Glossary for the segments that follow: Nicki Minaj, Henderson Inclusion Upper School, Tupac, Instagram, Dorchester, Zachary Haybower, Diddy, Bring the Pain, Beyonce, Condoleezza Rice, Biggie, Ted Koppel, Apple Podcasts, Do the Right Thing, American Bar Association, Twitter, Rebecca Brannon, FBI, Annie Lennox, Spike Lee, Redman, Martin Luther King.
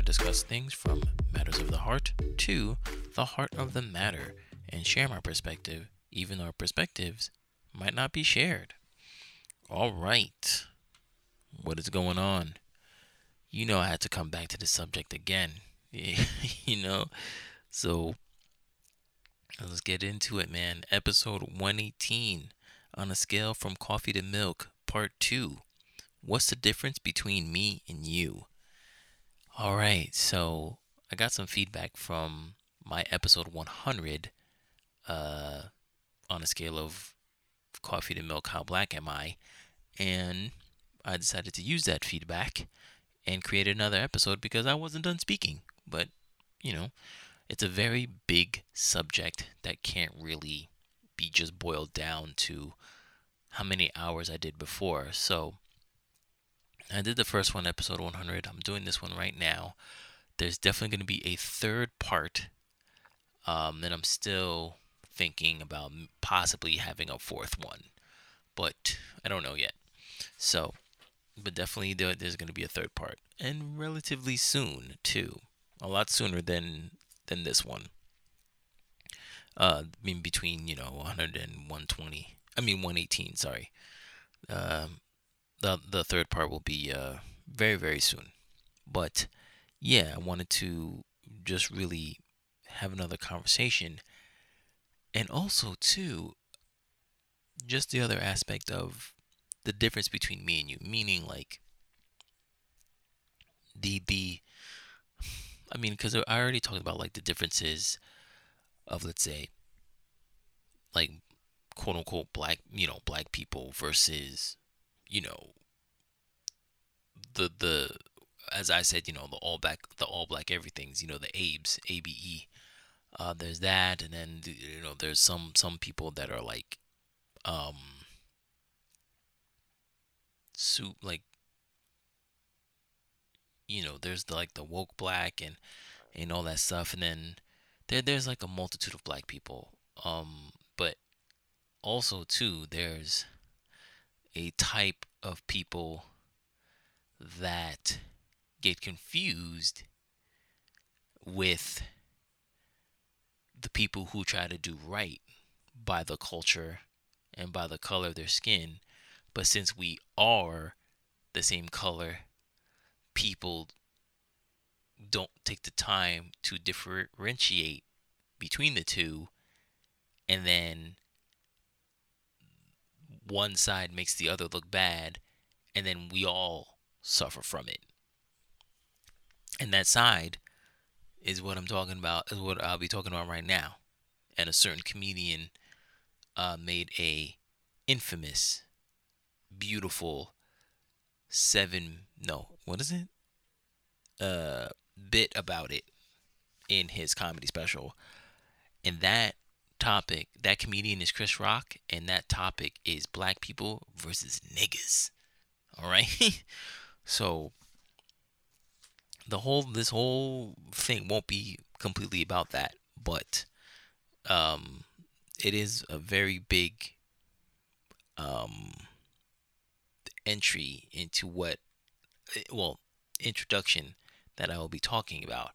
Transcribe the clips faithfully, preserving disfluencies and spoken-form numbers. I discuss things from matters of the heart to the heart of the matter and share my perspective, even though our perspectives might not be shared. All right. What is going on? You know I had to come back to this subject again. You know? So, let's get into it, man. Episode one eighteen, On a Scale from Coffee to Milk, Part two. What's the difference between me and you? All right, so I got some feedback from my episode one hundred, uh, on a scale of coffee to milk, how black am I? And I decided to use that feedback and create another episode because I wasn't done speaking. But, you know, it's a very big subject that can't really be just boiled down to how many hours I did before. So I did the first one, episode one hundred. I'm doing this one right now. There's definitely going to be a third part. Um, and I'm still thinking about possibly having a fourth one. But I don't know yet. So, but definitely there, there's going to be a third part. And relatively soon, too. A lot sooner than than this one. Uh, in between, you know, one hundred and one twenty. I mean, one eighteen, sorry. Um... The the third part will be uh, very, very soon. But, yeah, I wanted to just really have another conversation. And also, too, just the other aspect of the difference between me and you. Meaning, like, the, the I mean, because I already talked about, like, the differences of, let's say, like, quote-unquote black, you know, black people versus, you know, the, the, as I said, you know, the all black, the all black everythings, you know, the A B Es, A B E, uh, there's that. And then, you know, there's some, some people that are like, um, soup, like, you know, there's the, like the woke black and, and all that stuff. And then there, there's like a multitude of black people. Um, but also too, there's a type of people that get confused with the people who try to do right by the culture and by the color of their skin. But since we are the same color, people don't take the time to differentiate between the two, and then one side makes the other look bad, and then we all suffer from it. And that side is what I'm talking about, is what I'll be talking about right now. And a certain comedian uh, made a infamous, beautiful seven, no, what is it? Uh, bit about it in his comedy special. And that topic, that comedian is Chris Rock, and that topic is black people versus niggas. All right. So the whole this whole thing won't be completely about that, but um it is a very big um entry into what well introduction that I will be talking about.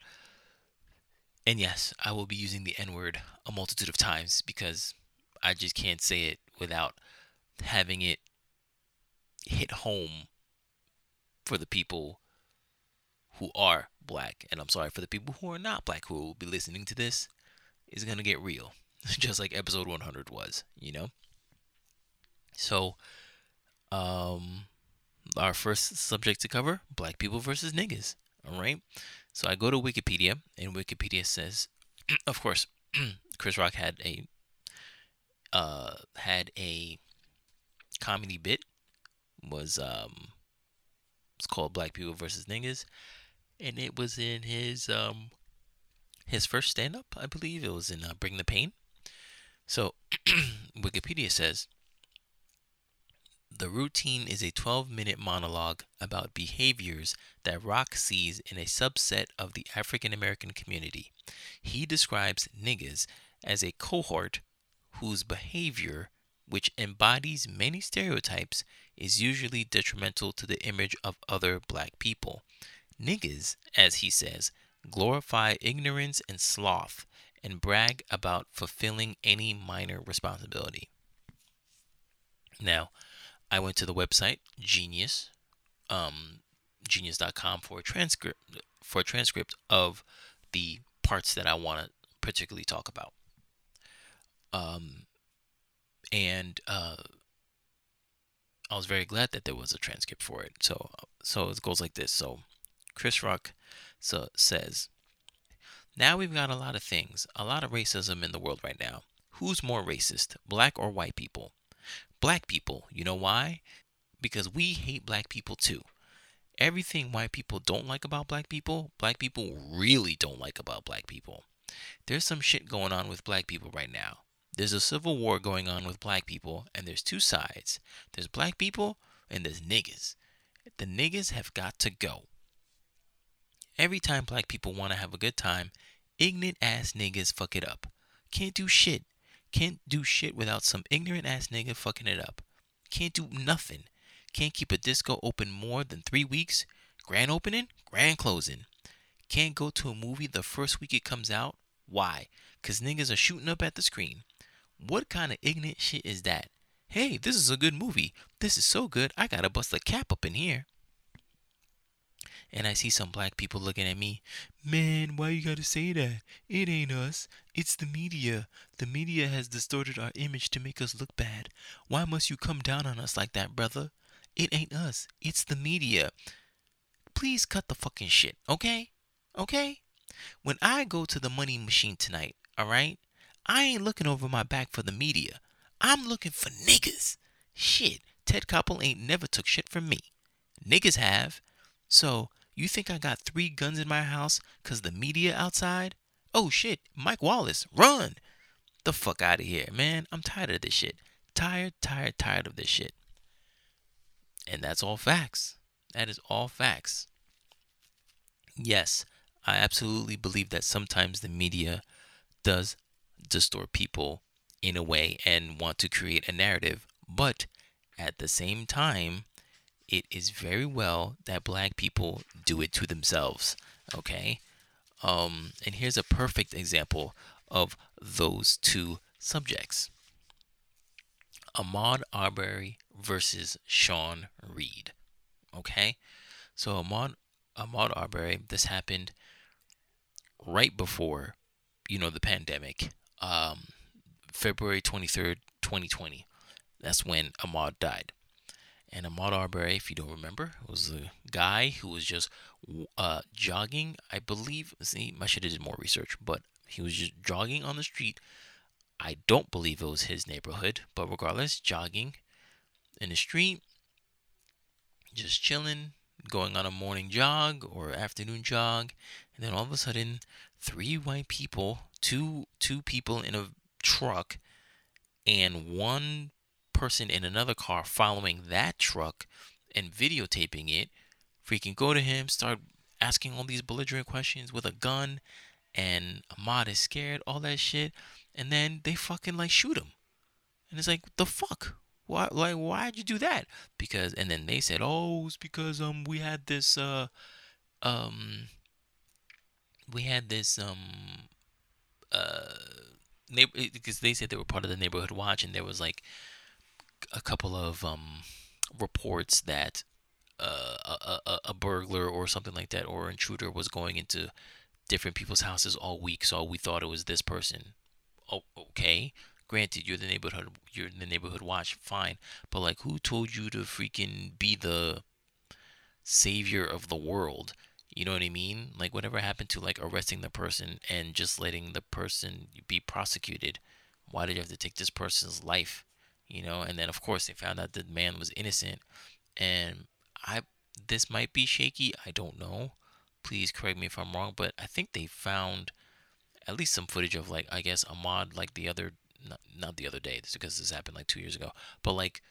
And yes, I will be using the N-word a multitude of times because I just can't say it without having it hit home for the people who are black. And I'm sorry for the people who are not black who will be listening to this. It's going to get real, just like episode one hundred was, you know? So, um, our first subject to cover, black people versus niggas, all right? So I go to Wikipedia, and Wikipedia says, of course, Chris Rock had a uh, had a comedy bit. Was um, it's called "Black People versus Niggas," and it was in his um, his first stand up, I believe. It was in uh, "Bring the Pain." So Wikipedia says the routine is a twelve-minute monologue about behaviors that Rock sees in a subset of the African-American community. He describes niggas as a cohort whose behavior, which embodies many stereotypes, is usually detrimental to the image of other black people. Niggas, as he says, glorify ignorance and sloth and brag about fulfilling any minor responsibility. Now, I went to the website Genius, um, genius dot com for a transcript for a transcript of the parts that I want to particularly talk about. Um, and uh, I was very glad that there was a transcript for it. So, so it goes like this. So, Chris Rock so, says, "Now we've got a lot of things, a lot of racism in the world right now. Who's more racist, black or white people? Black people. You know why? Because we hate black people too. Everything white people don't like about black people, black people really don't like about black people. There's some shit going on with black people right now. There's a civil war going on with black people, and there's two sides. There's black people, and there's niggas. The niggas have got to go. Every time black people want to have a good time, ignorant ass niggas fuck it up. Can't do shit. Can't do shit without some ignorant ass nigga fucking it up. Can't do nothing. Can't keep a disco open more than three weeks. Grand opening, grand closing. Can't go to a movie the first week it comes out. Why? Because niggas are shooting up at the screen. What kind of ignorant shit is that? Hey, this is a good movie. This is so good, I gotta bust a cap up in here. And I see some black people looking at me. Man, why you gotta say that? It ain't us. It's the media. The media has distorted our image to make us look bad. Why must you come down on us like that, brother? It ain't us. It's the media. Please cut the fucking shit, okay? Okay? When I go to the money machine tonight, alright? I ain't looking over my back for the media. I'm looking for niggas. Shit, Ted Koppel ain't never took shit from me. Niggas have. So, you think I got three guns in my house because the media outside? Oh shit, Mike Wallace, run! The fuck out of here, man. I'm tired of this shit. Tired, tired, tired of this shit." And that's all facts. That is all facts. Yes, I absolutely believe that sometimes the media does distort people in a way and want to create a narrative. But at the same time, it is very well that black people do it to themselves. Okay? Um, and here's a perfect example of those two subjects. Ahmaud Arbery versus Sean Reed. Okay? So Ahmaud, Ahmaud Arbery, this happened right before, you know, the pandemic. Um, February twenty-third, twenty twenty. That's when Ahmaud died. And Ahmaud Arbery, if you don't remember, was a guy who was just uh, jogging, I believe. See, I should have did more research, but he was just jogging on the street. I don't believe it was his neighborhood, but regardless, jogging in the street, just chilling, going on a morning jog or afternoon jog, and then all of a sudden, three white people, two two people in a truck, and one person in another car following that truck and videotaping it, freaking go to him, start asking all these belligerent questions with a gun, and Ahmaud is scared, all that shit. And then they fucking, like, shoot him. And it's like, the fuck? Why, like, why'd you do that? Because, and then they said, oh, it's because, um, we had this, uh, um, we had this, um, uh, neighbor, because they said they were part of the neighborhood watch, and there was, like, a couple of, um, reports that, uh, a, a, a burglar or something like that, or intruder was going into different people's houses all week, so we thought it was this person. Oh, okay, granted, you're the neighborhood, you're in the neighborhood watch, fine, but like, who told you to freaking be the savior of the world? You know what I mean? Like, whatever happened to like arresting the person and just letting the person be prosecuted? Why did you have to take this person's life? You know, and then of course they found out that the man was innocent. And I, this might be shaky, I don't know. Please correct me if I'm wrong, but I think they found at least some footage of, like, I guess, Ahmaud, like, the other, not, not the other day, because this happened, like, two years ago, but, like,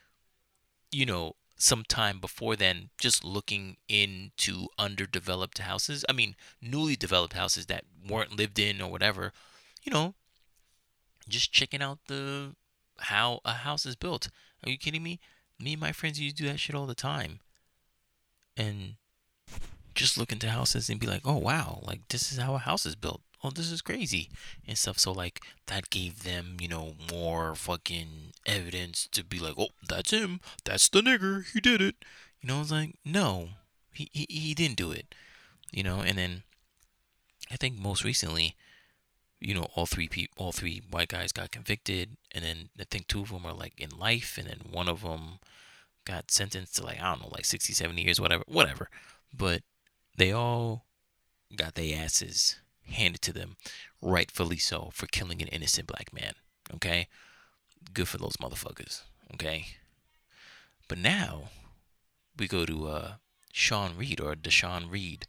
you know, sometime before then, just looking into underdeveloped houses, I mean, newly developed houses that weren't lived in or whatever, you know, just checking out the, how a house is built. Are you kidding me? Me and my friends used to do that shit all the time, and just look into houses and be like, oh, wow, like, this is how a house is built. Oh, this is crazy and stuff. So, like, that gave them, you know, more fucking evidence to be like, oh, that's him. That's the nigger. He did it. You know, I was like, no, he, he, he didn't do it. You know, and then I think most recently, you know, all three people, all three white guys got convicted. And then I think two of them are, like, in life. And then one of them got sentenced to, like, I don't know, like sixty, seventy years, whatever, whatever. But they all got their asses handed to them, rightfully so, for killing an innocent black man. Okay, good for those motherfuckers. Okay, but now we go to uh, Sean Reed or Deshaun Reed.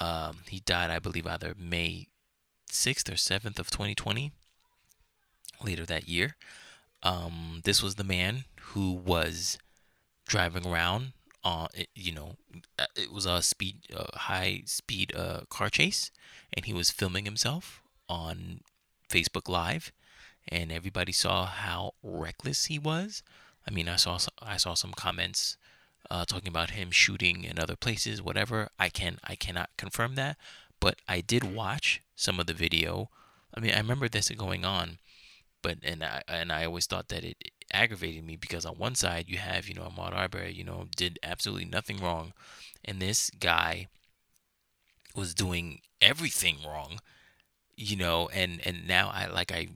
Um, he died, I believe, either May sixth or seventh of twenty twenty. Later that year, um, this was the man who was driving around. Uh, it, you know, it was a speed, uh, high speed uh, car chase, and he was filming himself on Facebook Live, and everybody saw how reckless he was. I mean, I saw I saw some comments uh, talking about him shooting in other places, whatever. I can I cannot confirm that, but I did watch some of the video. I mean, I remember this going on, but and I and I always thought that it. aggravated me, because on one side you have, you know, Ahmaud Arbery, you know, did absolutely nothing wrong, and this guy was doing everything wrong, you know, and and now I like I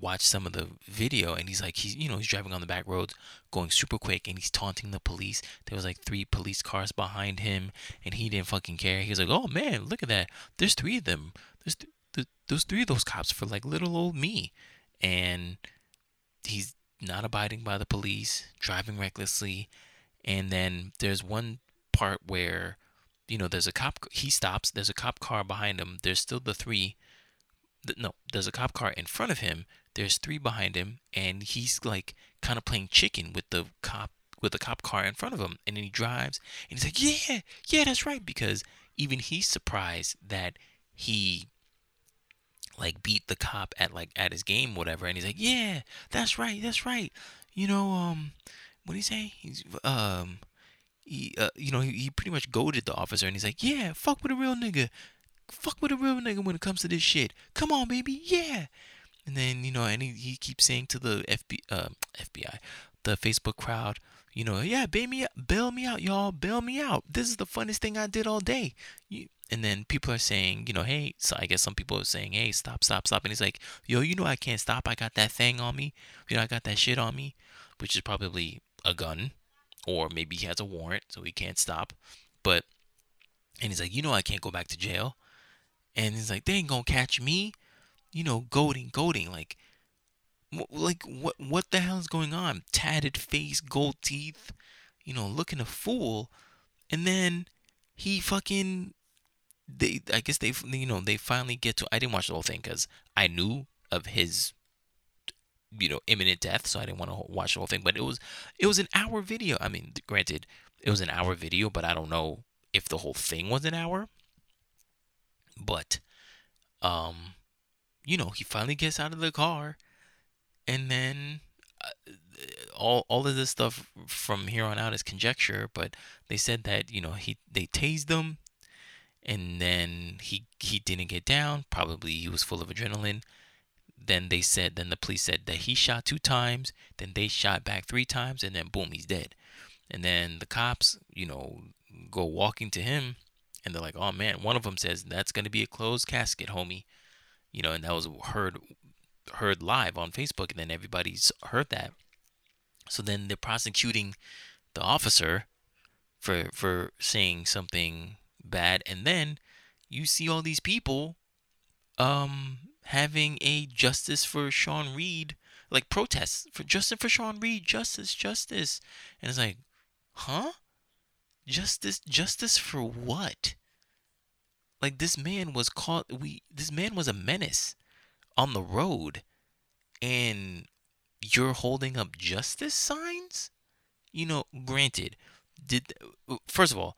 watched some of the video, and he's like, he's, you know, he's driving on the back roads going super quick, and he's taunting the police. There was like three police cars behind him, and he didn't fucking care. He was like, oh man, look at that, there's three of them, there's th- th- those three of those cops for like little old me. And he's not abiding by the police, driving recklessly. And then there's one part where, you know, there's a cop, he stops, there's a cop car behind him, there's still the three, th- no, there's a cop car in front of him, there's three behind him, and he's like kind of playing chicken with the cop, with the cop car in front of him. And then he drives, and he's like, yeah, yeah, that's right, because even he's surprised that he like beat the cop at like at his game, whatever. And he's like, yeah, that's right, that's right. You know, um, what do you say? He's um, he uh, you know, he, he pretty much goaded the officer, and he's like, yeah, fuck with a real nigga, fuck with a real nigga when it comes to this shit. Come on, baby, yeah. And then, you know, and he, he keeps saying to the F B, uh, F B I, the Facebook crowd, you know, yeah, bail me, bail me out, y'all, bail me out. This is the funnest thing I did all day. You. And then people are saying, you know, hey, so I guess some people are saying, hey, stop, stop, stop. And he's like, yo, you know, I can't stop. I got that thing on me. You know, I got that shit on me, which is probably a gun, or maybe he has a warrant, so he can't stop. But, and he's like, you know, I can't go back to jail. And he's like, they ain't gonna catch me, you know, goading, goading. Like, wh- like what, what the hell is going on? Tatted face, gold teeth, you know, looking a fool. And then he fucking... They, I guess they, you know, they finally get to. I didn't watch the whole thing because I knew of his, you know, imminent death, so I didn't want to watch the whole thing. But it was, it was an hour video. I mean, granted, it was an hour video, but I don't know if the whole thing was an hour. But, um, you know, he finally gets out of the car, and then uh, all all of this stuff from here on out is conjecture. But they said that, you know, he they tased him. And then he he didn't get down. Probably he was full of adrenaline. Then they said, then the police said that he shot two times. Then they shot back three times. And then boom, he's dead. And then the cops, you know, go walking to him. And they're like, oh man, one of them says, that's going to be a closed casket, homie. You know, and that was heard heard live on Facebook. And then everybody's heard that. So then they're prosecuting the officer for for saying something bad. And then you see all these people um having a justice for Sean Reed, like protests for justice for Sean Reed, justice, justice. And it's like, huh? Justice, justice for what? Like, this man was caught, we this man was a menace on the road, and you're holding up justice signs? You know, granted, did first of all,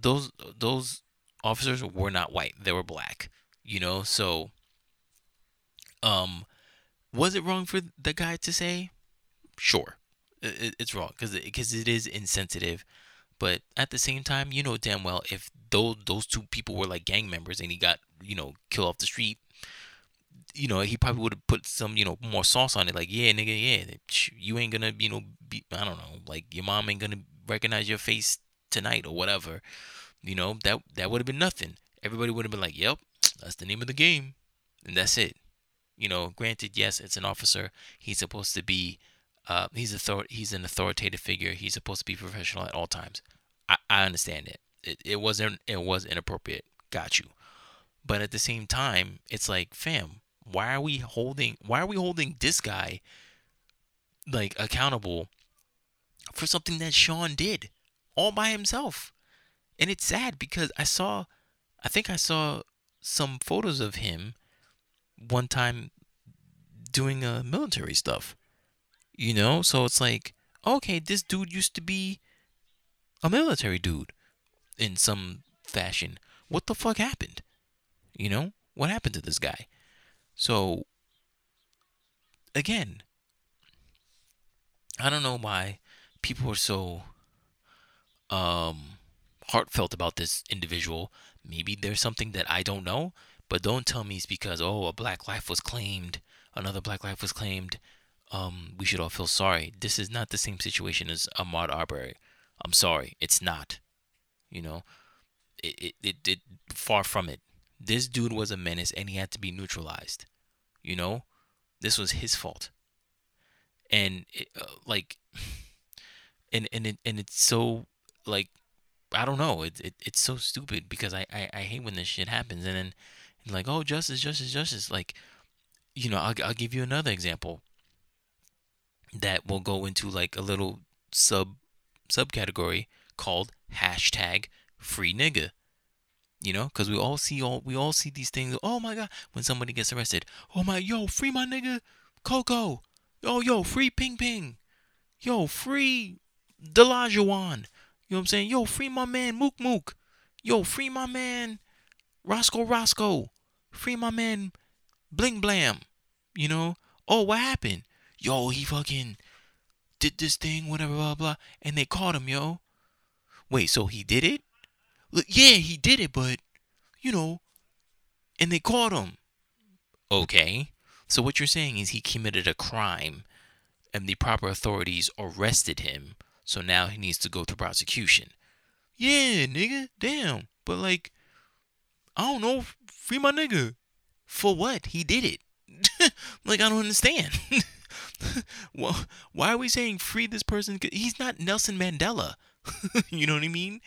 Those those officers were not white; they were black. You know, so um, was it wrong for the guy to say? Sure, it, it's wrong because because it is insensitive, But at the same time, you know damn well if those those two people were like gang members and he got, you know, killed off the street, you know, he probably would have put some, you know, more sauce on it. Like, yeah, nigga, yeah, you ain't gonna, you know, be, I don't know, like your mom ain't gonna recognize your face tonight or whatever. You know, that that would have been nothing. Everybody would have been like, yep, that's the name of the game. And that's it. You know, granted, yes, it's an officer. He's supposed to be, uh, he's author- he's an authoritative figure. He's supposed to be professional at all times. I, I understand it. It it wasn't it was inappropriate. Got you. But at the same time, it's like, fam, why are we holding why are we holding this guy like accountable for something that Sean did all by himself? And it's sad because I saw, I think I saw some photos of him one time doing uh, military stuff, you know? So it's like, okay, this dude used to be a military dude in some fashion. What the fuck happened? You know? What happened to this guy? So, again, I don't know why people are so um, heartfelt about this individual. Maybe there's something that I don't know, but don't tell me it's because, oh, a black life was claimed, another black life was claimed, um, we should all feel sorry. This is not the same situation as Ahmaud Arbery. I'm sorry, it's not. You know, it, it, it, it far from it. This dude was a menace and he had to be neutralized. You know, this was his fault. And it, uh, like, and and it, and it's so like, I don't know. It, it it's so stupid because I, I, I hate when this shit happens. And then it's like, oh, justice, justice, justice. Like, you know, I'll, I'll give you another example that will go into like a little sub subcategory called hashtag free nigga. You know, because we all see all we all see these things. Oh my God, when somebody gets arrested, oh my, yo, free my nigga, Coco. Oh, yo, free Ping Ping. Yo, free Delajuan. You know what I'm saying? Yo, free my man Mook Mook. Yo, free my man Roscoe Roscoe. Free my man Bling Blam. You know? Oh, what happened? Yo, he fucking did this thing, whatever, blah, blah. And they caught him, yo. Wait, so he did it? Yeah, he did it, but, you know, and they caught him. Okay. So what you're saying is he committed a crime and the proper authorities arrested him. So now he needs to go through prosecution. Yeah, nigga. Damn. But like, I don't know. Free my nigga. For what? He did it. Like, I don't understand. Well, why are we saying free this person? He's not Nelson Mandela. You know what I mean?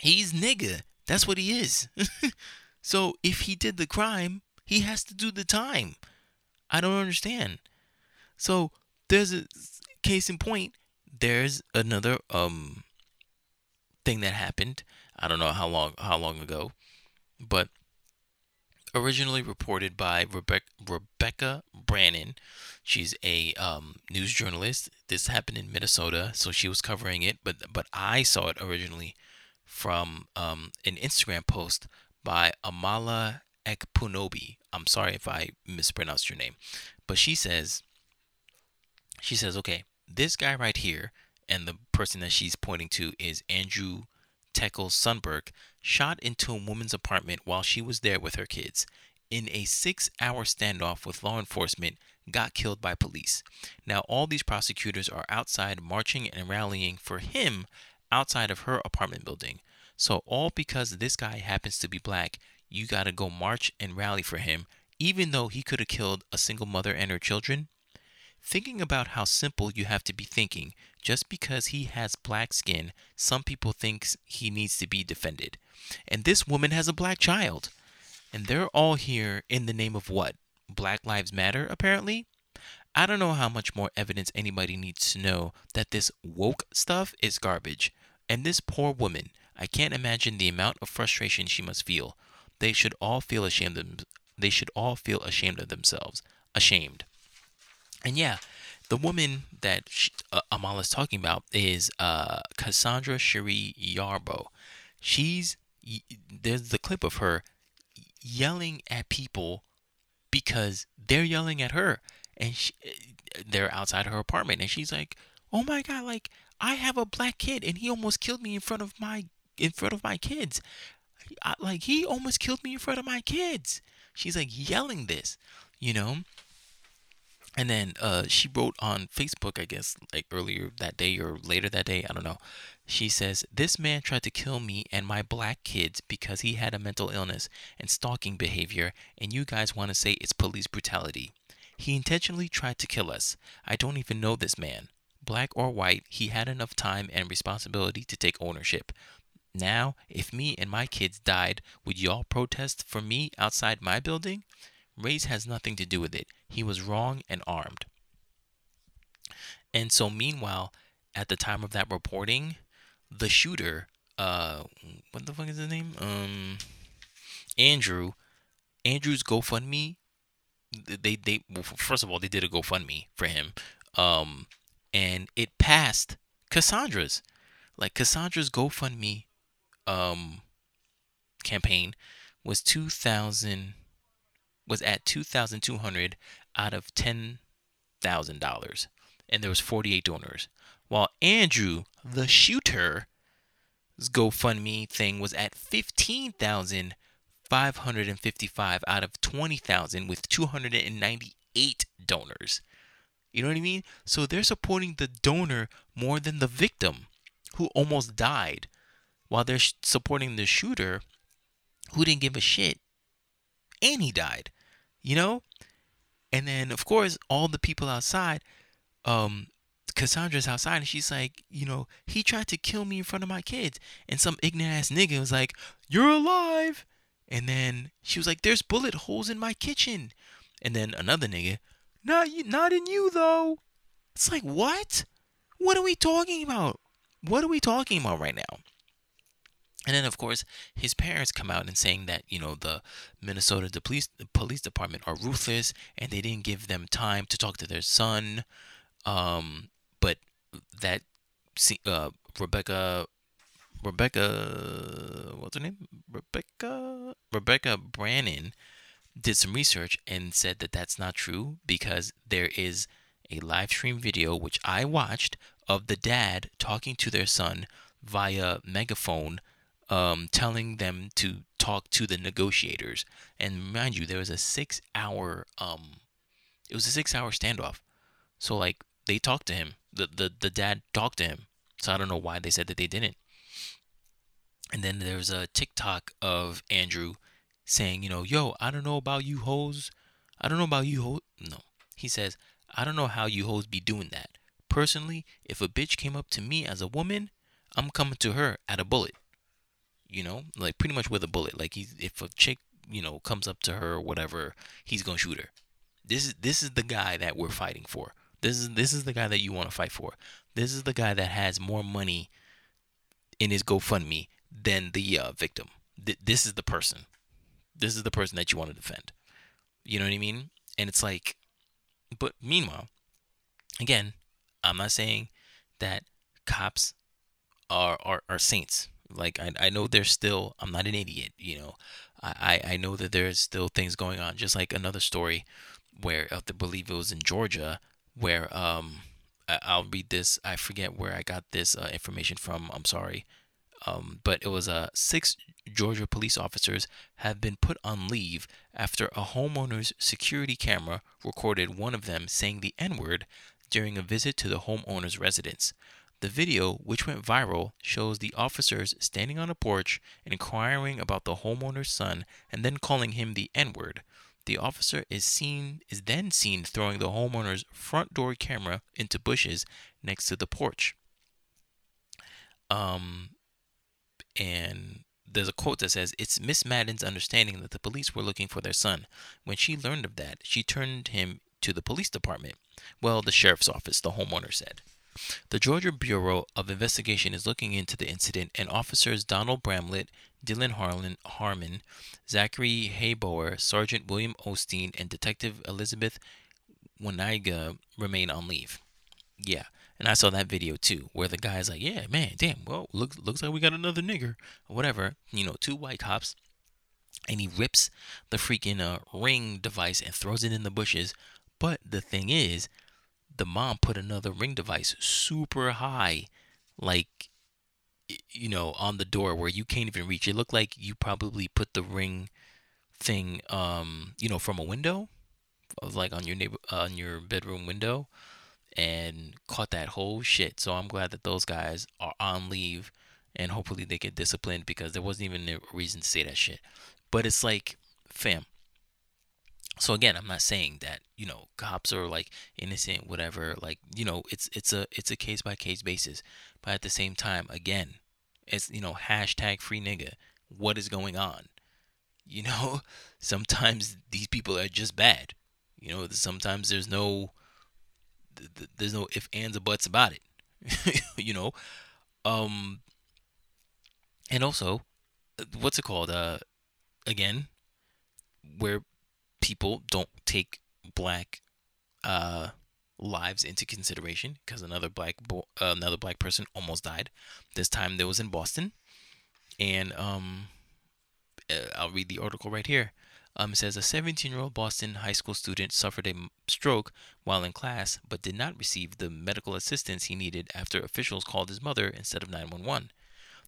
He's nigga. That's what he is. So if he did the crime, he has to do the time. I don't understand. So there's a case in point. There's another um thing that happened. I don't know how long how long ago, but originally reported by Rebecca Rebecca Brannon. She's a um news journalist. This happened in Minnesota, so she was covering it. But but I saw it originally from um an Instagram post by Amala Ekpunobi. I'm sorry if I mispronounced your name, but she says, she says, okay, this guy right here, and the person that she's pointing to is Andrew Teckles Sunberg, shot into a woman's apartment while she was there with her kids. In a six-hour standoff with law enforcement, got killed by police. Now, all these prosecutors are outside marching and rallying for him outside of her apartment building. So all because this guy happens to be black, you gotta go march and rally for him, even though he could have killed a single mother and her children? Thinking about how simple you have to be thinking. Just because he has black skin, some people think he needs to be defended. And this woman has a black child. And they're all here in the name of what? Black Lives Matter, apparently? I don't know how much more evidence anybody needs to know that this woke stuff is garbage. And this poor woman, I can't imagine the amount of frustration she must feel. They should all feel ashamed of, they should all feel ashamed of themselves. Ashamed. And yeah, the woman that she, uh, Amala's talking about is uh, Cassandra Sheree Yarbo. She's, there's the clip of her yelling at people because they're yelling at her. And she, they're outside her apartment. And she's like, oh my God, like, I have a black kid and he almost killed me in front of my in front of my kids. I, like he almost killed me in front of my kids. She's like yelling this, you know. And then uh, she wrote on Facebook, I guess, like earlier that day or later that day, I don't know. She says, "This man tried to kill me and my black kids because he had a mental illness and stalking behavior, and you guys want to say it's police brutality. He intentionally tried to kill us. I don't even know this man. Black or white, he had enough time and responsibility to take ownership. Now, if me and my kids died, would y'all protest for me outside my building? Race has nothing to do with it. He was wrong and armed." And so meanwhile, at the time of that reporting, the shooter, uh, what the fuck is his name? Um, Andrew, Andrew's GoFundMe, they, they, well, first of all, they did a GoFundMe for him. Um, and it passed Cassandra's, like Cassandra's GoFundMe, um, campaign was two thousand was at two thousand two hundred dollars out of ten thousand dollars, and there was forty-eight donors, while Andrew, the shooter's GoFundMe thing was at fifteen thousand five hundred fifty-five dollars out of twenty thousand dollars with two hundred ninety-eight donors. You know what I mean? So they're supporting the donor more than the victim, who almost died, while they're sh- supporting the shooter, who didn't give a shit, and he died. You know? And then, of course, all the people outside, um, Cassandra's outside, and she's like, you know, he tried to kill me in front of my kids. And some ignorant-ass nigga was like, "You're alive!" And then she was like, "There's bullet holes in my kitchen." And then another nigga, "Not, not in you, though." It's like, what? What are we talking about? What are we talking about right now? And then, of course, his parents come out and saying that, you know, the Minnesota the police, the police department are ruthless and they didn't give them time to talk to their son. Um, but that uh, Rebecca, Rebecca, what's her name? Rebecca, Rebecca Brannon did some research and said that that's not true, because there is a live stream video, which I watched, of the dad talking to their son via megaphone, Um, telling them to talk to the negotiators. And mind you, there was a six hour um it was a six hour standoff. So like they talked to him. The the, the dad talked to him. So I don't know why they said that they didn't. And then there's a TikTok of Andrew saying, you know, "Yo, I don't know about you hoes. I don't know about you hoes." No. He says, "I don't know how you hoes be doing that. Personally, if a bitch came up to me as a woman, I'm coming to her at a bullet." You know, like pretty much with a bullet. Like he's, if a chick, you know, comes up to her or whatever, he's gonna shoot her. This is this is the guy that we're fighting for. This is this is the guy that you want to fight for. This is the guy that has more money in his GoFundMe than the uh, victim. Th- this is the person. This is the person that you want to defend. You know what I mean? And it's like, but meanwhile, again, I'm not saying that cops are are, are saints. Like, I I know there's still, I'm not an idiot, you know, I, I know that there's still things going on. Just like another story where, I believe it was in Georgia, where, um, I, I'll read this, I forget where I got this uh, information from, I'm sorry, um, but it was, uh, six Georgia police officers have been put on leave after a homeowner's security camera recorded one of them saying the N-word during a visit to the homeowner's residence. The video, which went viral, shows the officers standing on a porch, inquiring about the homeowner's son, and then calling him the N-word. The officer is seen is then seen throwing the homeowner's front door camera into bushes next to the porch. Um, and there's a quote that says, "It's Miss Madden's understanding that the police were looking for their son. When she learned of that, she turned him to the police department. Well, the sheriff's office," the homeowner said. The Georgia Bureau of Investigation is looking into the incident, and officers Donald Bramlett, Dylan Harlan, Harmon, Zachary Haybower, Sergeant William Osteen, and Detective Elizabeth Waniga remain on leave. Yeah, and I saw that video too, where the guy's like, "Yeah, man, damn, well, looks looks like we got another nigger," or whatever. You know, two white cops, and he rips the freaking uh, ring device and throws it in the bushes. But the thing is, the mom put another ring device super high like, you know, on the door where you can't even reach. It looked like you probably put the ring thing, um, you know, from a window, like on your neighbor, uh, on your bedroom window, and caught that whole shit. So I'm glad that those guys are on leave, and hopefully they get disciplined, because there wasn't even a reason to say that shit. But it's like, fam. So again, I'm not saying that, you know, cops are like innocent, whatever. Like, you know, it's it's a it's a case by case basis. But at the same time, again, it's, you know, hashtag free nigga. What is going on? You know, sometimes these people are just bad. You know, sometimes there's no there's no ifs, ands, or buts about it. You know, um, and also, what's it called? Uh, again, where people don't take black uh, lives into consideration, because another black bo- uh, another black person almost died. This time there was in Boston, and um, I'll read the article right here. Um, it says a seventeen-year-old Boston high school student suffered a stroke while in class, but did not receive the medical assistance he needed after officials called his mother instead of nine one one.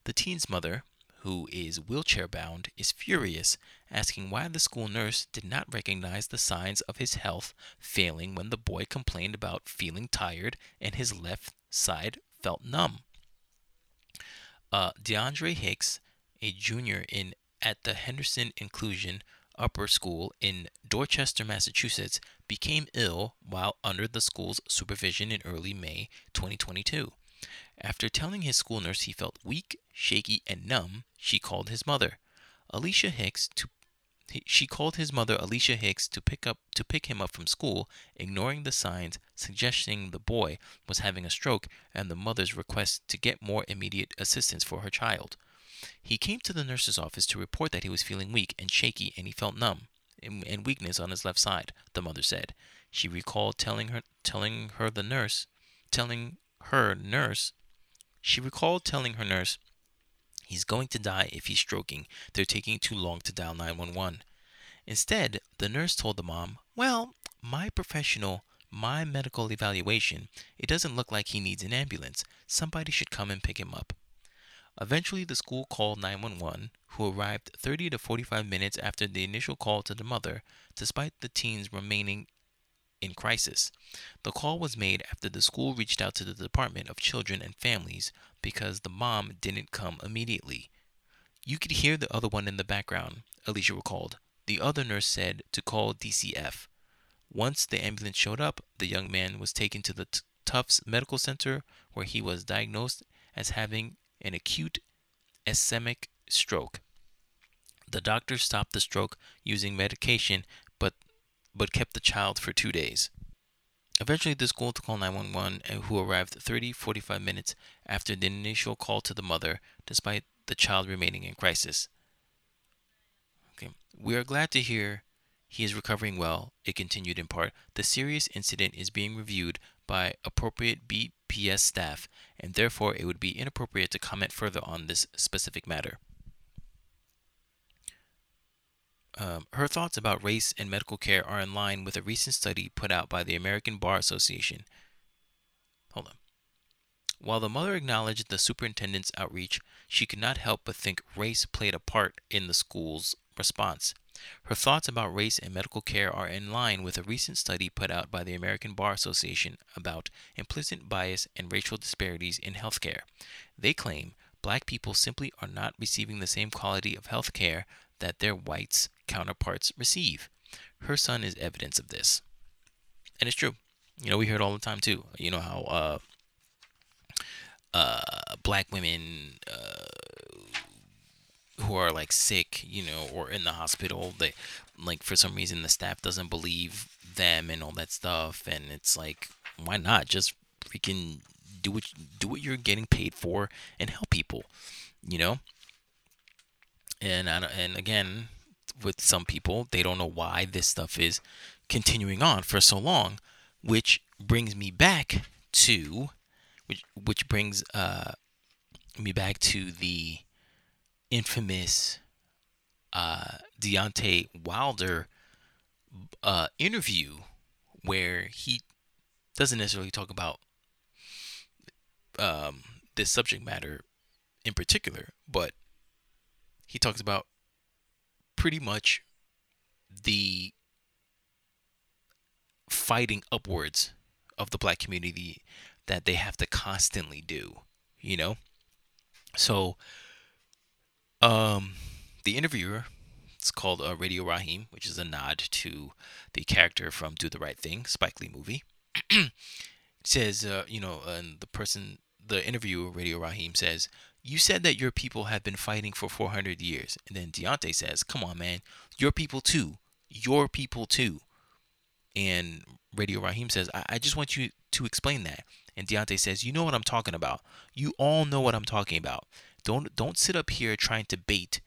The teen's mother, who is wheelchair-bound, is furious, asking why the school nurse did not recognize the signs of his health failing when the boy complained about feeling tired and his left side felt numb. Uh, DeAndre Hicks, a junior in at the Henderson Inclusion Upper School in Dorchester, Massachusetts, became ill while under the school's supervision in early May twenty twenty-two. After telling his school nurse he felt weak, shaky, and numb, she called his mother, Alicia Hicks, to she called his mother, Alicia Hicks, to pick up to pick him up from school, ignoring the signs, suggesting the boy was having a stroke, and the mother's request to get more immediate assistance for her child. He came to the nurse's office to report that he was feeling weak and shaky, and he felt numb and weakness on his left side, the mother said. She recalled telling her telling her the nurse, telling her nurse, she recalled telling her nurse, he's going to die if he's stroking. They're taking too long to dial nine one one. Instead, the nurse told the mom, well, my professional, my medical evaluation, it doesn't look like he needs an ambulance. Somebody should come and pick him up. Eventually, the school called nine one one, who arrived thirty to forty-five minutes after the initial call to the mother, despite the teen's remaining in crisis. The call was made after the school reached out to the Department of Children and Families because the mom didn't come immediately. You could hear the other one in the background, Alicia recalled. The other nurse said to call D C F. Once the ambulance showed up, the young man was taken to the Tufts Medical Center, where he was diagnosed as having an acute ischemic stroke. The doctor stopped the stroke using medication, but but kept the child for two days. Eventually, the school called nine one one, who arrived thirty to forty-five minutes after the initial call to the mother, despite the child remaining in crisis. Okay. We are glad to hear he is recovering well, it continued in part. The serious incident is being reviewed by appropriate B P S staff, and therefore it would be inappropriate to comment further on this specific matter. Um, her thoughts about race and medical care are in line with a recent study put out by the American Bar Association. Hold on. While the mother acknowledged the superintendent's outreach, she could not help but think race played a part in the school's response. Her thoughts about race and medical care are in line with a recent study put out by the American Bar Association about implicit bias and racial disparities in healthcare. They claim black people simply are not receiving the same quality of healthcare that their whites counterparts receive. Her son is evidence of this. And it's true. You know, we hear it all the time too. You know how uh, uh, black women uh, who are like sick, you know, or in the hospital, they like for some reason the staff doesn't believe them and all that stuff. And it's like, why not? Just freaking do what do what you're getting paid for and help people, you know. And I don't, and again, with some people, they don't know why this stuff is continuing on for so long, which brings me back to, which which brings uh me back to the infamous uh, Deontay Wilder uh, interview, where he doesn't necessarily talk about um, this subject matter in particular, but he talks about pretty much the fighting upwards of the black community that they have to constantly do, you know? So, um, the interviewer, it's called uh, Radio Raheem, which is a nod to the character from Do the Right Thing, Spike Lee movie. says, uh, you know, and the person, the interviewer, Radio Raheem, says, "You said that your people have been fighting for four hundred years. And then Deontay says, "Come on, man, your people too, your people too." And Radio Raheem says, I, I just want you to explain that. And Deontay says, "You know what I'm talking about. You all know what I'm talking about. Don't don't sit up here trying to bait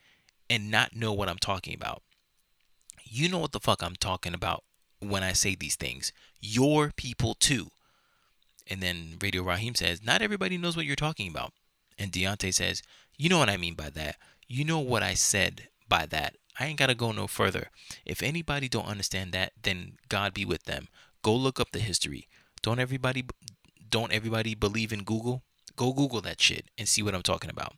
and not know what I'm talking about. You know what the fuck I'm talking about when I say these things. Your people too." And then Radio Raheem says, "Not everybody knows what you're talking about." And Deontay says, "You know what I mean by that. You know what I said by that. I ain't got to go no further. If anybody don't understand that, then God be with them. Go look up the history. Don't everybody don't everybody believe in Google? Go Google that shit and see what I'm talking about.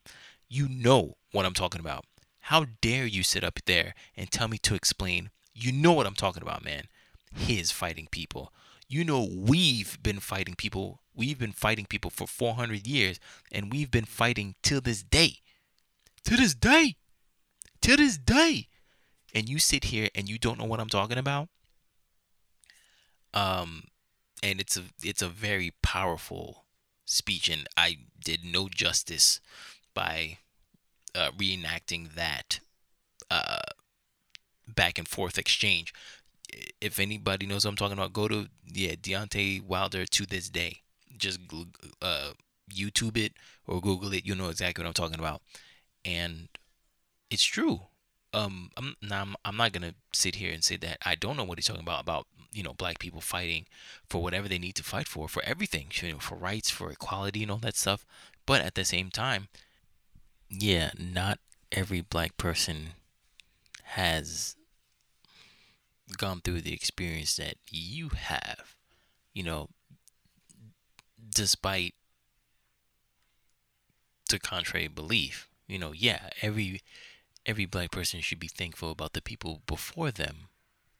You know what I'm talking about. How dare you sit up there and tell me to explain? You know what I'm talking about, man. His fighting people. You know we've been fighting people. We've been fighting people for four hundred years, and we've been fighting till this day. To this day. To this day. And you sit here and you don't know what I'm talking about." Um, and it's a it's a very powerful speech, and I did no justice by uh, reenacting that uh, back and forth exchange. If anybody knows what I'm talking about, go to yeah Deontay Wilder to this day. Just uh, YouTube it or Google it. You'll know exactly what I'm talking about, and it's true. Um, I'm, now I'm I'm not gonna sit here and say that I don't know what he's talking about about you know black people fighting for whatever they need to fight for for everything, you know, for rights, for equality, and all that stuff. But at the same time, yeah, not every black person has gone through the experience that you have, you know. Despite the contrary belief, you know, yeah, every. Every black person should be thankful about the people before them.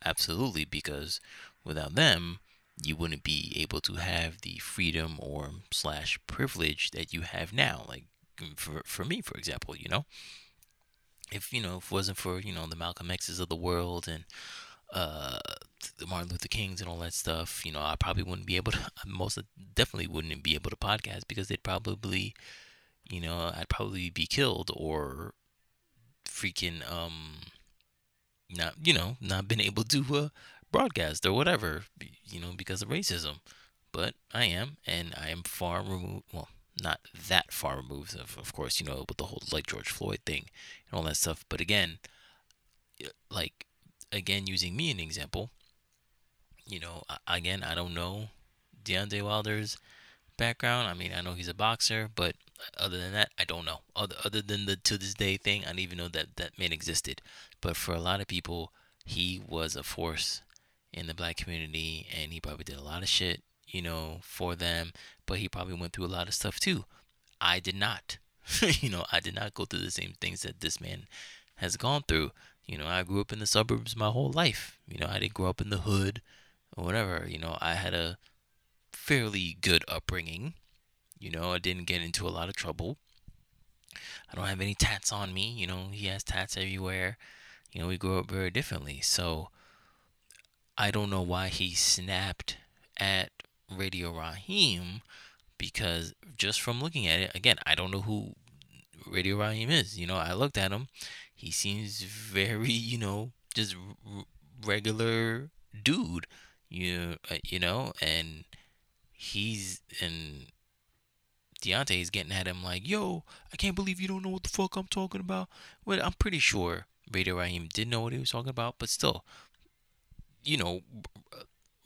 Absolutely, because without them, you wouldn't be able to have the freedom or slash privilege that you have now. Like, for for me, for example, you know, if, you know, if it wasn't for, you know, the Malcolm X's of the world and uh, the Martin Luther Kings and all that stuff, you know, I probably wouldn't be able to, most definitely wouldn't be able to podcast because they'd probably, you know, I'd probably be killed or freaking um not you know not been able to uh, broadcast or whatever, you know, because of racism. But I am, and I am far removed, well, not that far removed of, of course, you know, with the whole like George Floyd thing and all that stuff. But again, like again using me an example, you know, again, I don't know Deontay Wilder's background. I mean, I know he's a boxer, but other than that, I don't know. Other other than the to this day thing, I didn't even know that that man existed. But for a lot of people, he was a force in the black community, and he probably did a lot of shit, you know, for them. But he probably went through a lot of stuff too. I did not. you know, I did not go through the same things that this man has gone through. You know, I grew up in the suburbs my whole life. You know, I didn't grow up in the hood or whatever. You know, I had a fairly good upbringing. You know, I didn't get into a lot of trouble. I don't have any tats on me. You know, he has tats everywhere. You know, we grew up very differently. So I don't know why he snapped at Radio Raheem, because just from looking at it, again, I don't know who Radio Raheem is. You know, I looked at him. He seems very, you know, just r- regular dude, you, uh, you know, and he's in... Deontay's getting at him like, "Yo, I can't believe you don't know what the fuck I'm talking about." Well, I'm pretty sure Radio Raheem did know what he was talking about, but still, you know,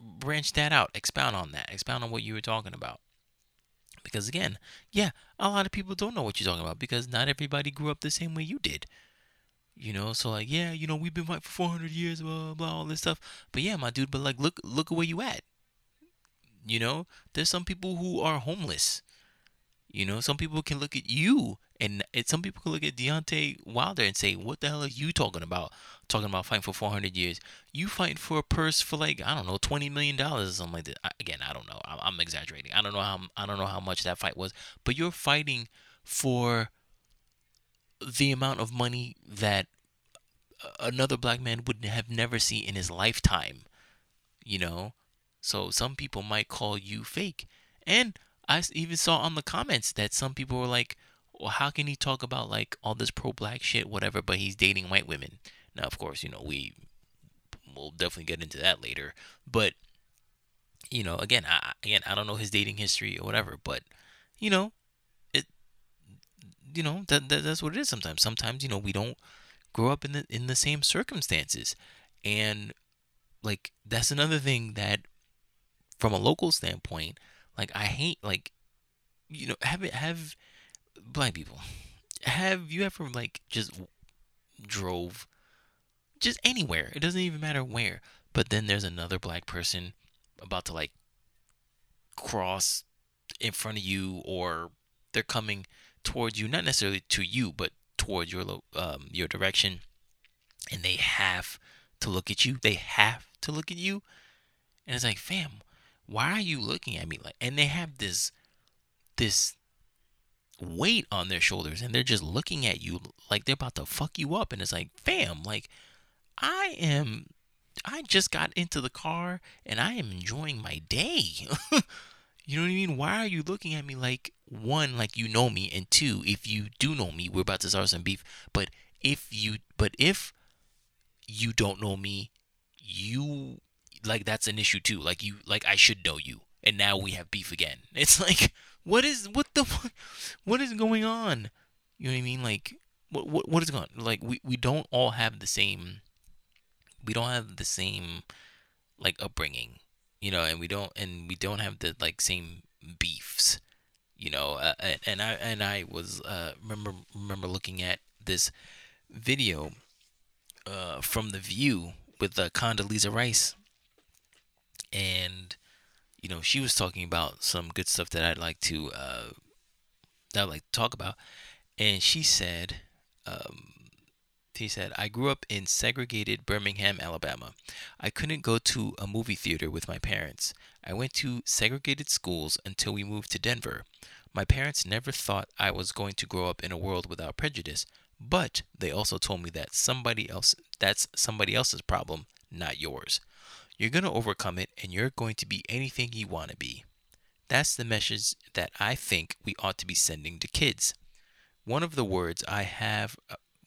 branch that out, expound on that, expound on what you were talking about. Because again, yeah, a lot of people don't know what you're talking about because not everybody grew up the same way you did. You know, so like, yeah, you know, we've been fighting for four hundred years, blah, blah, all this stuff. But yeah, my dude, but like, look, look at where you at. You know, there's some people who are homeless. You know, some people can look at you, and some people can look at Deontay Wilder and say, what the hell are you talking about? Talking about fighting for four hundred years. You fighting for a purse for like, I don't know, twenty million dollars or something like that. I, again, I don't know. I'm, I'm exaggerating. I don't know how I don't know how much that fight was. But you're fighting for the amount of money that another black man would have never seen in his lifetime. You know? So some people might call you fake. And I even saw on the comments that some people were like, well, how can he talk about like all this pro-black shit, whatever, but he's dating white women? Now, of course, you know, we will definitely get into that later. But, you know, again, I, again, I don't know his dating history or whatever, but, you know, it, you know, that, that that's what it is sometimes. Sometimes, you know, we don't grow up in the, in the same circumstances. And, like, that's another thing that, from a local standpoint, like, I hate, like, you know, have it, have black people, have you ever, like, just drove just anywhere? It doesn't even matter where. But then there's another black person about to, like, cross in front of you, or they're coming towards you, not necessarily to you, but towards your, um, your direction. And they have to look at you. They have to look at you. And it's like, fam, why are you looking at me? Like, and they have this, this weight on their shoulders, and they're just looking at you like they're about to fuck you up. And it's like, fam, like, I am, I just got into the car and I am enjoying my day. You know what I mean? Why are you looking at me like, one, like you know me, and two, if you do know me, we're about to start some beef. But if you, but if you don't know me, you, like, that's an issue too. Like, you, like, I should know you, and now we have beef again. It's like, what is, what the fuck, what is going on? You know what I mean? Like, what, what, what is going on? Like, we, we don't all have the same, we don't have the same, like, upbringing, you know, and we don't, and we don't have the, like, same beefs, you know, uh, and, and I, and I was, uh, remember, remember looking at this video, uh, from The View with, uh, Condoleezza Rice. And, you know, she was talking about some good stuff that I'd like to, uh, that I'd like to talk about. And she said, um, she said, I grew up in segregated Birmingham, Alabama. I couldn't go to a movie theater with my parents. I went to segregated schools until we moved to Denver. My parents never thought I was going to grow up in a world without prejudice, but they also told me that somebody else, that's somebody else's problem, not yours. You're going to overcome it, and you're going to be anything you want to be. That's the message that I think we ought to be sending to kids. One of the words I have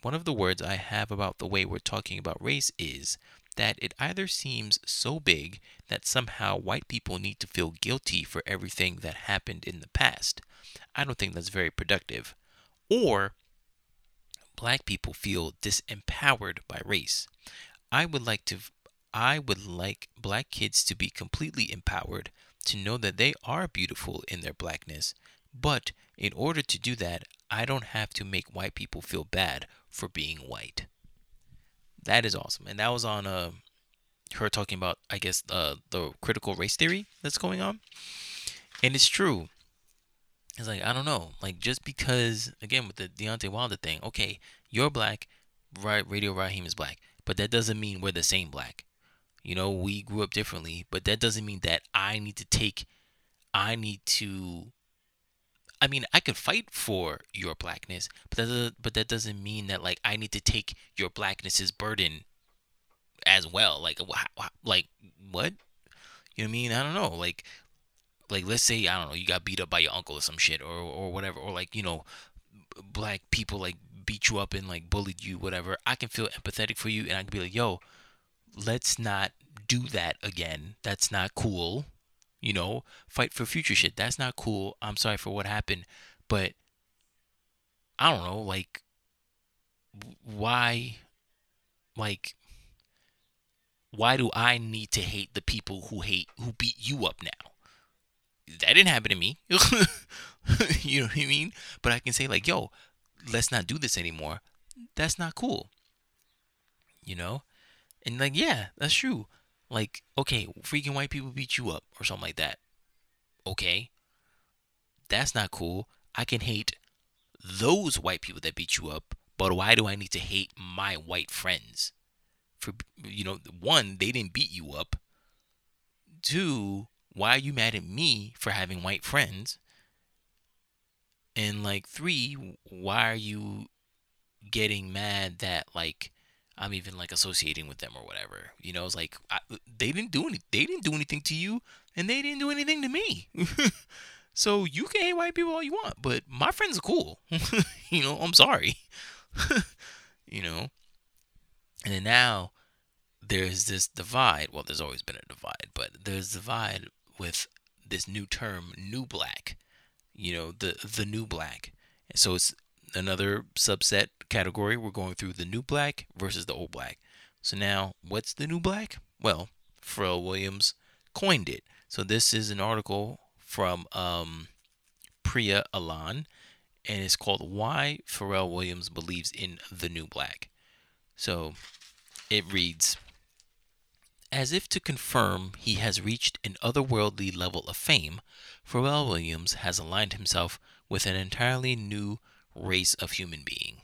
one of the words I have about the way we're talking about race is that it either seems so big that somehow white people need to feel guilty for everything that happened in the past. I don't think that's very productive. Or black people feel disempowered by race. I would like to I would like black kids to be completely empowered, to know that they are beautiful in their blackness. But in order to do that, I don't have to make white people feel bad for being white. That is awesome. And that was on uh, her talking about, I guess, uh, the critical race theory that's going on. And it's true. It's like, I don't know. Like, just because, again, with the Deontay Wilder thing, okay, you're black, right? Radio Raheem is black. But that doesn't mean we're the same black. You know, we grew up differently, but that doesn't mean that I need to take, I need to, I mean, I could fight for your blackness, but that, but that doesn't mean that, like, I need to take your blackness's burden as well. Like, like, what? You know what I mean? I don't know. Like, like, let's say, I don't know, you got beat up by your uncle or some shit, or, or whatever, or, like, you know, black people, like, beat you up and, like, bullied you, whatever. I can feel empathetic for you, and I can be like, yo, let's not do that again. That's not cool. You know, fight for future shit. That's not cool. I'm sorry for what happened, but I don't know, like, why, like, why do I need to hate the people who hate, who beat you up now? That didn't happen to me. You know what I mean? But I can say, like, yo, let's not do this anymore. That's not cool. You know? And, like, yeah, that's true. Like, okay, freaking white people beat you up or something like that. Okay. That's not cool. I can hate those white people that beat you up, but why do I need to hate my white friends? For, you know, one, they didn't beat you up. Two, why are you mad at me for having white friends? And, like, three, why are you getting mad that, like, I'm even, like, associating with them or whatever? You know, it's like, I, they didn't do any, they didn't do anything to you, and they didn't do anything to me. So you can hate white people all you want, but my friends are cool. You know, I'm sorry. You know? And then now there's this divide. Well, there's always been a divide, but there's a divide with this new term, new black. You know, the the new black. And so it's another subset category. We're going through the new black versus the old black. So now, what's the new black? Well, Pharrell Williams coined it. So this is an article from um, Priya Alan, and it's called Why Pharrell Williams Believes in the New Black. So it reads, as if to confirm he has reached an otherworldly level of fame, Pharrell Williams has aligned himself with an entirely new race of human being.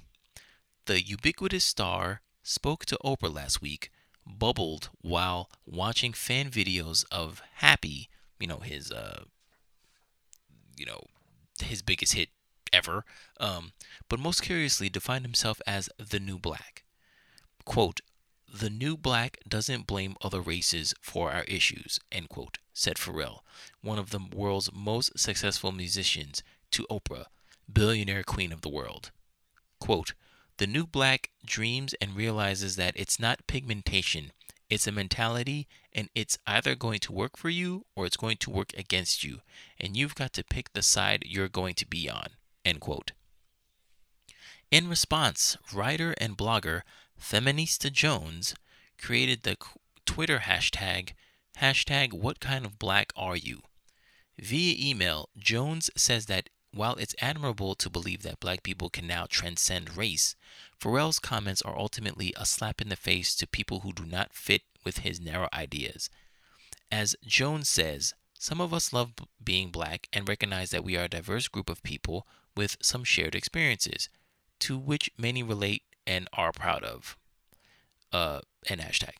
The ubiquitous star spoke to Oprah last week, bubbled while watching fan videos of Happy, you know, his uh, you know, his biggest hit ever, um, but most curiously defined himself as the new black. Quote, the new black doesn't blame other races for our issues, end quote, said Pharrell, one of the world's most successful musicians, to Oprah, billionaire queen of the world. Quote, the new black dreams and realizes that it's not pigmentation, it's a mentality, and it's either going to work for you or it's going to work against you, and you've got to pick the side you're going to be on, end quote. In response, writer and blogger Feminista Jones created the Twitter hashtag, hashtag what kind of black are you? Via email, Jones says that while it's admirable to believe that black people can now transcend race, Pharrell's comments are ultimately a slap in the face to people who do not fit with his narrow ideas. As Jones says, some of us love being black and recognize that we are a diverse group of people with some shared experiences, to which many relate and are proud of. Uh, and hashtag.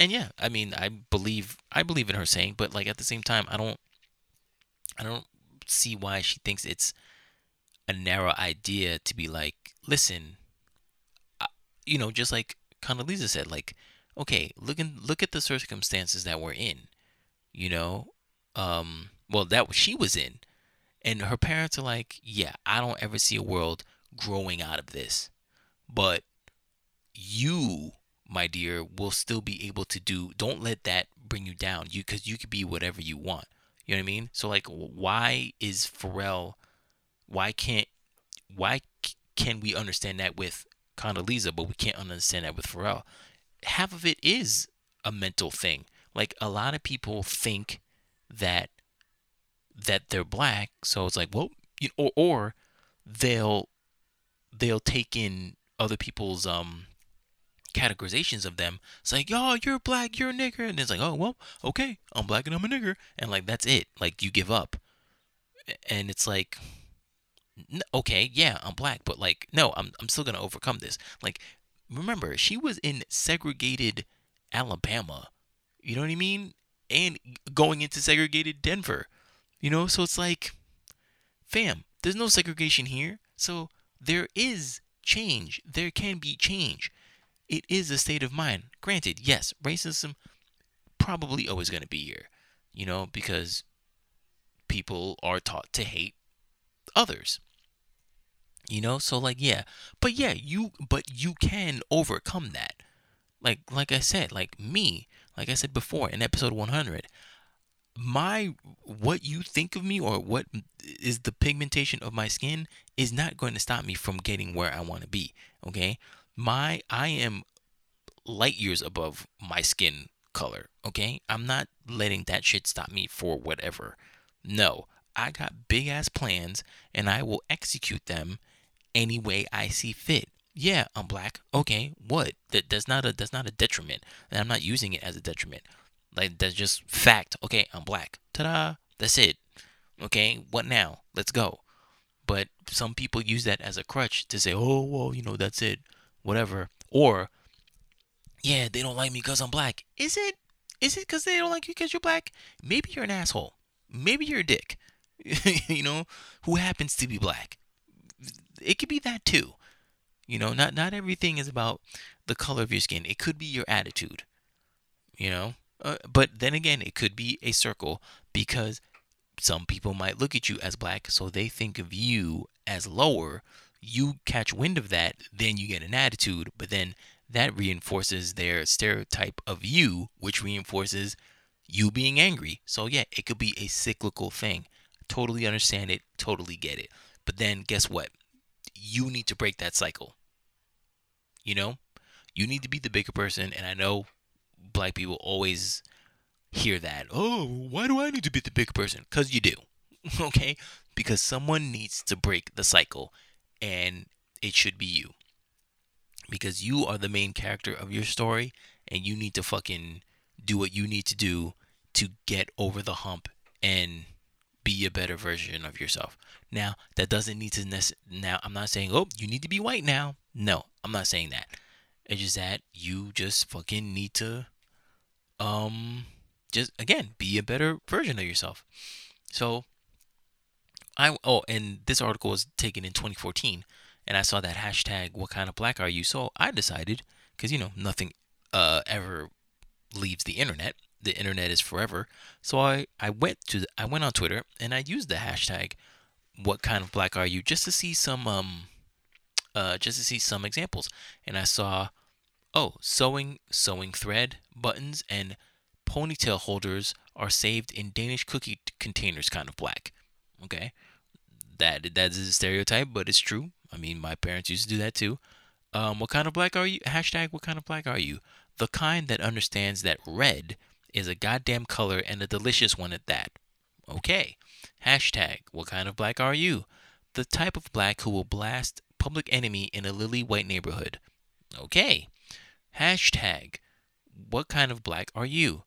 And yeah, I mean, I believe, I believe in her saying, but like at the same time, I don't, I don't see why she thinks it's a narrow idea to be like, listen, I, you know, just like Condoleezza said, like, okay, look in, look at the circumstances that we're in, you know, um, well, that she was in, and her parents are like, yeah, I don't ever see a world growing out of this, but you, my dear, will still be able to do, don't let that bring you down, you, because you could be whatever you want. You know what I mean? So like, why is Pharrell, why can't, why can we understand that with Condoleezza, but we can't understand that with Pharrell? Half of it is a mental thing. Like a lot of people think that, that they're black. So it's like, well, you know, or, or they'll, they'll take in other people's, um, categorizations of them. It's like, oh, you're black, you're a nigger, and it's like, oh, well, okay, I'm black and I'm a nigger, and like that's it. Like you give up, and it's like, okay, yeah, I'm black, but like, no, I'm I'm still gonna overcome this. Like, remember, she was in segregated Alabama, you know what I mean, and going into segregated Denver, you know, so it's like, fam, there's no segregation here, so there is change. There can be change. It is a state of mind. Granted, yes, racism probably always going to be here, you know, because people are taught to hate others, you know. So like, yeah, but yeah, you, but you can overcome that. Like, like I said, like me, like I said before in episode one hundred, my, what you think of me or what is the pigmentation of my skin is not going to stop me from getting where I want to be. Okay. My, I am light years above my skin color, okay? I'm not letting that shit stop me for whatever. No, I got big ass plans and I will execute them any way I see fit. Yeah, I'm black. Okay, what? That that's not a that's not a detriment. And I'm not using it as a detriment. Like that's just fact. Okay, I'm black. Ta-da. That's it. Okay, what now? Let's go. But some people use that as a crutch to say, oh, well, you know, that's it, whatever. Or, yeah, they don't like me because I'm black. Is it? Is it because they don't like you because you're black? Maybe you're an asshole. Maybe you're a dick, you know, who happens to be black. It could be that too. You know, not not everything is about the color of your skin. It could be your attitude, you know. Uh, but then again, it could be a circle, because some people might look at you as black, so they think of you as lower. You catch wind of that, then you get an attitude, but then that reinforces their stereotype of you, which reinforces you being angry. So yeah, it could be a cyclical thing. Totally understand it, totally get it. But then guess what? You need to break that cycle. You know, you need to be the bigger person. And I know black people always hear that. Oh, why do I need to be the big person? Because you do. Okay? Because someone needs to break the cycle. And it should be you. Because you are the main character of your story. And you need to fucking do what you need to do to get over the hump and be a better version of yourself. Now, that doesn't need to nec- now, I'm not saying, oh, you need to be white now. No, I'm not saying that. It's just that you just fucking need to, um, just, again, be a better version of yourself. So, I, oh, and this article was taken in twenty fourteen, and I saw that hashtag, what kind of black are you? So, I decided, because, you know, nothing uh, ever leaves the internet. The internet is forever. So I, I went to the, I went on Twitter and I used the hashtag what kind of black are you just to see some um uh just to see some examples. And I saw oh sewing sewing thread, buttons, and ponytail holders are saved in Danish cookie containers kind of black. Okay. That that is a stereotype, but it's true. I mean, my parents used to do that too. Um what kind of black are you? Hashtag what kind of black are you? The kind that understands that red is a goddamn color and a delicious one at that. Okay. Hashtag, what kind of black are you? The type of black who will blast Public Enemy in a lily white neighborhood. Okay. Hashtag, what kind of black are you?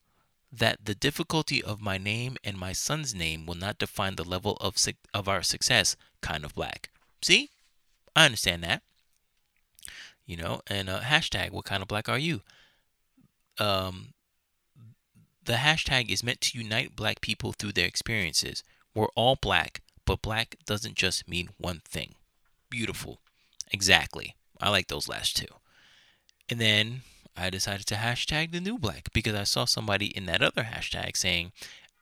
That the difficulty of my name and my son's name will not define the level of su- of our success kind of black. See? I understand that. You know, and uh, hashtag, what kind of black are you? Um... The hashtag is meant to unite black people through their experiences. We're all black, but black doesn't just mean one thing. Beautiful. Exactly. I like those last two. And then I decided to hashtag the new black because I saw somebody in that other hashtag saying,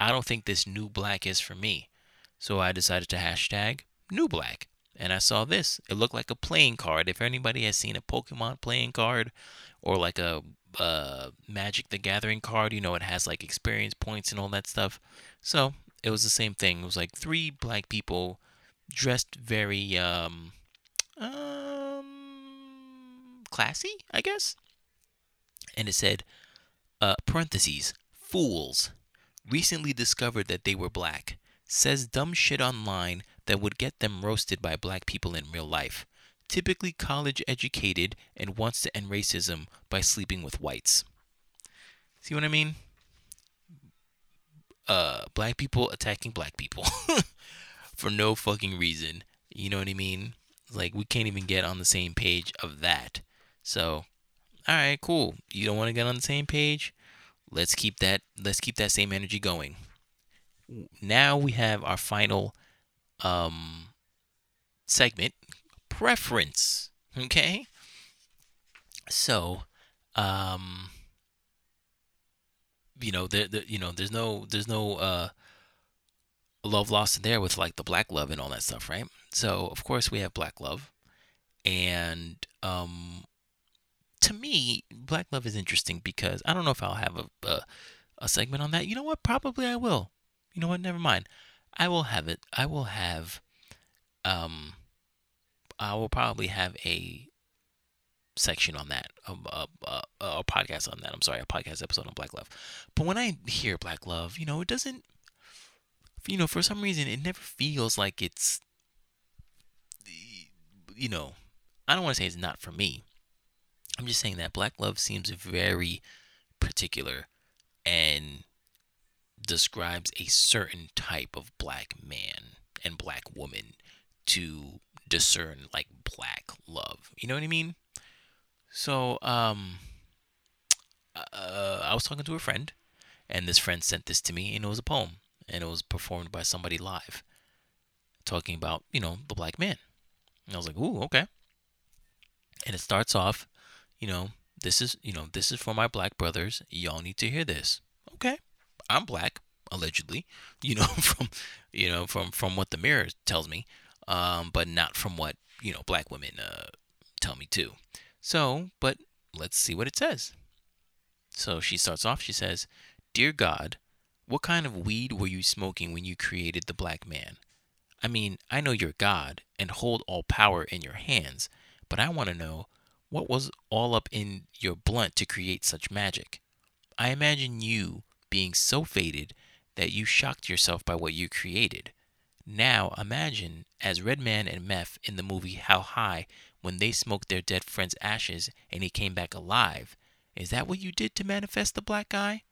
I don't think this new black is for me. So I decided to hashtag new black. And I saw this. It looked like a playing card. If anybody has seen a Pokemon playing card or like a uh, Magic the Gathering card, you know, it has like experience points and all that stuff. So it was the same thing. It was like three black people dressed very um, um, classy, I guess. And it said, uh, parentheses, fools, recently discovered that they were black. Says dumb shit online that would get them roasted by black people in real life. Typically college educated and wants to end racism by sleeping with whites. See what I mean? Uh, black people attacking black people for no fucking reason. You know what I mean? Like, we can't even get on the same page of that. So, all right, cool. You don't want to get on the same page? Let's keep that. Let's keep that same energy going. Now we have our final um, segment, preference. Okay, so um, you know, there, there, you know, there's no, there's no uh, love lost in there with like the black love and all that stuff, right? So of course we have black love, and um, to me, black love is interesting because I don't know if I'll have a a, a segment on that. You know what? Probably I will. You know what? Never mind. I will have it. I will have, um, I will probably have a section on that, a, a, a, a podcast on that. I'm sorry, a podcast episode on black love. But when I hear black love, you know, it doesn't, you know, for some reason, it never feels like it's, you know, I don't want to say it's not for me. I'm just saying that black love seems very particular and describes a certain type of black man and black woman to discern, like, black love. You know what I mean? So, um, uh, I was talking to a friend, and this friend sent this to me, and it was a poem, and it was performed by somebody live, talking about, you know, the black man. And I was like, ooh, okay. And it starts off, you know, this is, you know, this is for my black brothers. Y'all need to hear this. Okay. I'm black, allegedly, you know, from, you know, from, from what the mirror tells me, um, but not from what, you know, black women, uh, tell me too. So, but let's see what it says. So she starts off, she says, "Dear God, what kind of weed were you smoking when you created the black man? I mean, I know you're God and hold all power in your hands, but I want to know, what was all up in your blunt to create such magic? I imagine you being so faded that you shocked yourself by what you created. Now imagine as Redman and Meth in the movie How High, when they smoked their dead friend's ashes and he came back alive. Is that what you did to manifest the black guy?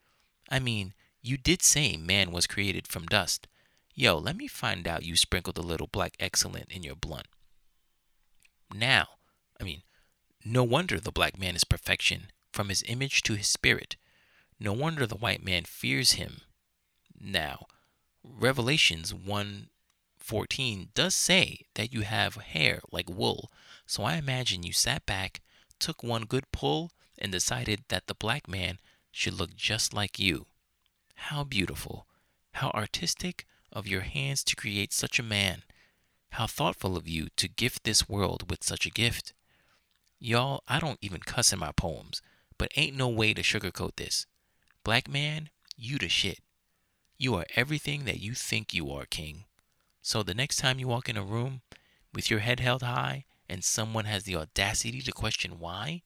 I mean, you did say man was created from dust. Yo, let me find out you sprinkled a little black excellent in your blunt. Now, I mean, no wonder the black man is perfection, from his image to his spirit. No wonder the white man fears him. Now, Revelations one fourteen does say that you have hair like wool, so I imagine you sat back, took one good pull, and decided that the black man should look just like you. How beautiful, how artistic of your hands to create such a man. How thoughtful of you to gift this world with such a gift." Y'all, I don't even cuss in my poems, but ain't no way to sugarcoat this. Black man, you the shit. You are everything that you think you are, king. So the next time you walk in a room with your head held high and someone has the audacity to question why,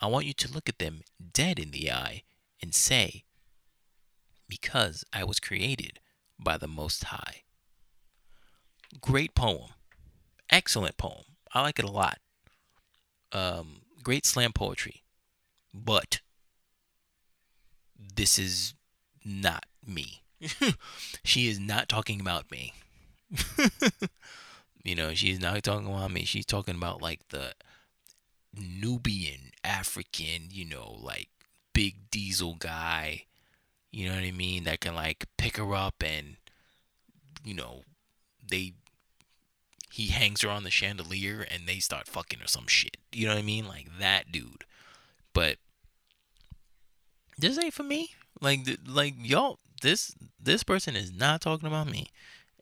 I want you to look at them dead in the eye and say, "Because I was created by the Most High." Great poem. Excellent poem. I like it a lot. Um, great slam poetry. But this is not me. She is not talking about me. You know, she's not talking about me. She's talking about, like, the Nubian, African, you know, like, big diesel guy. You know what I mean? That can, like, pick her up and, you know, they, he hangs her on the chandelier and they start fucking or some shit. You know what I mean? Like, that dude. But this ain't for me. Like, th- like y'all, this, this person is not talking about me.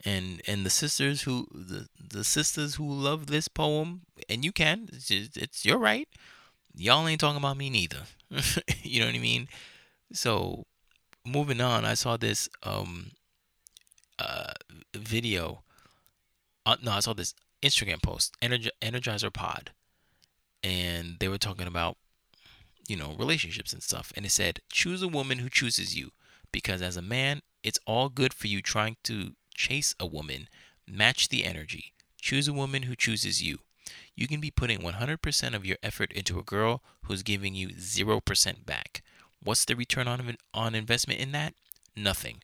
And, and the sisters who, the, the sisters who love this poem, and you can, it's, just, it's you're right. Y'all ain't talking about me neither. You know what I mean? So, moving on, I saw this um, uh, video. Uh, no, I saw this Instagram post, Energi- Energizer Pod. And they were talking about, you know, relationships and stuff. And it said, "Choose a woman who chooses you. Because as a man, it's all good for you trying to chase a woman. Match the energy. Choose a woman who chooses you. You can be putting one hundred percent of your effort into a girl who's giving you zero percent back. What's the return on on investment in that? Nothing.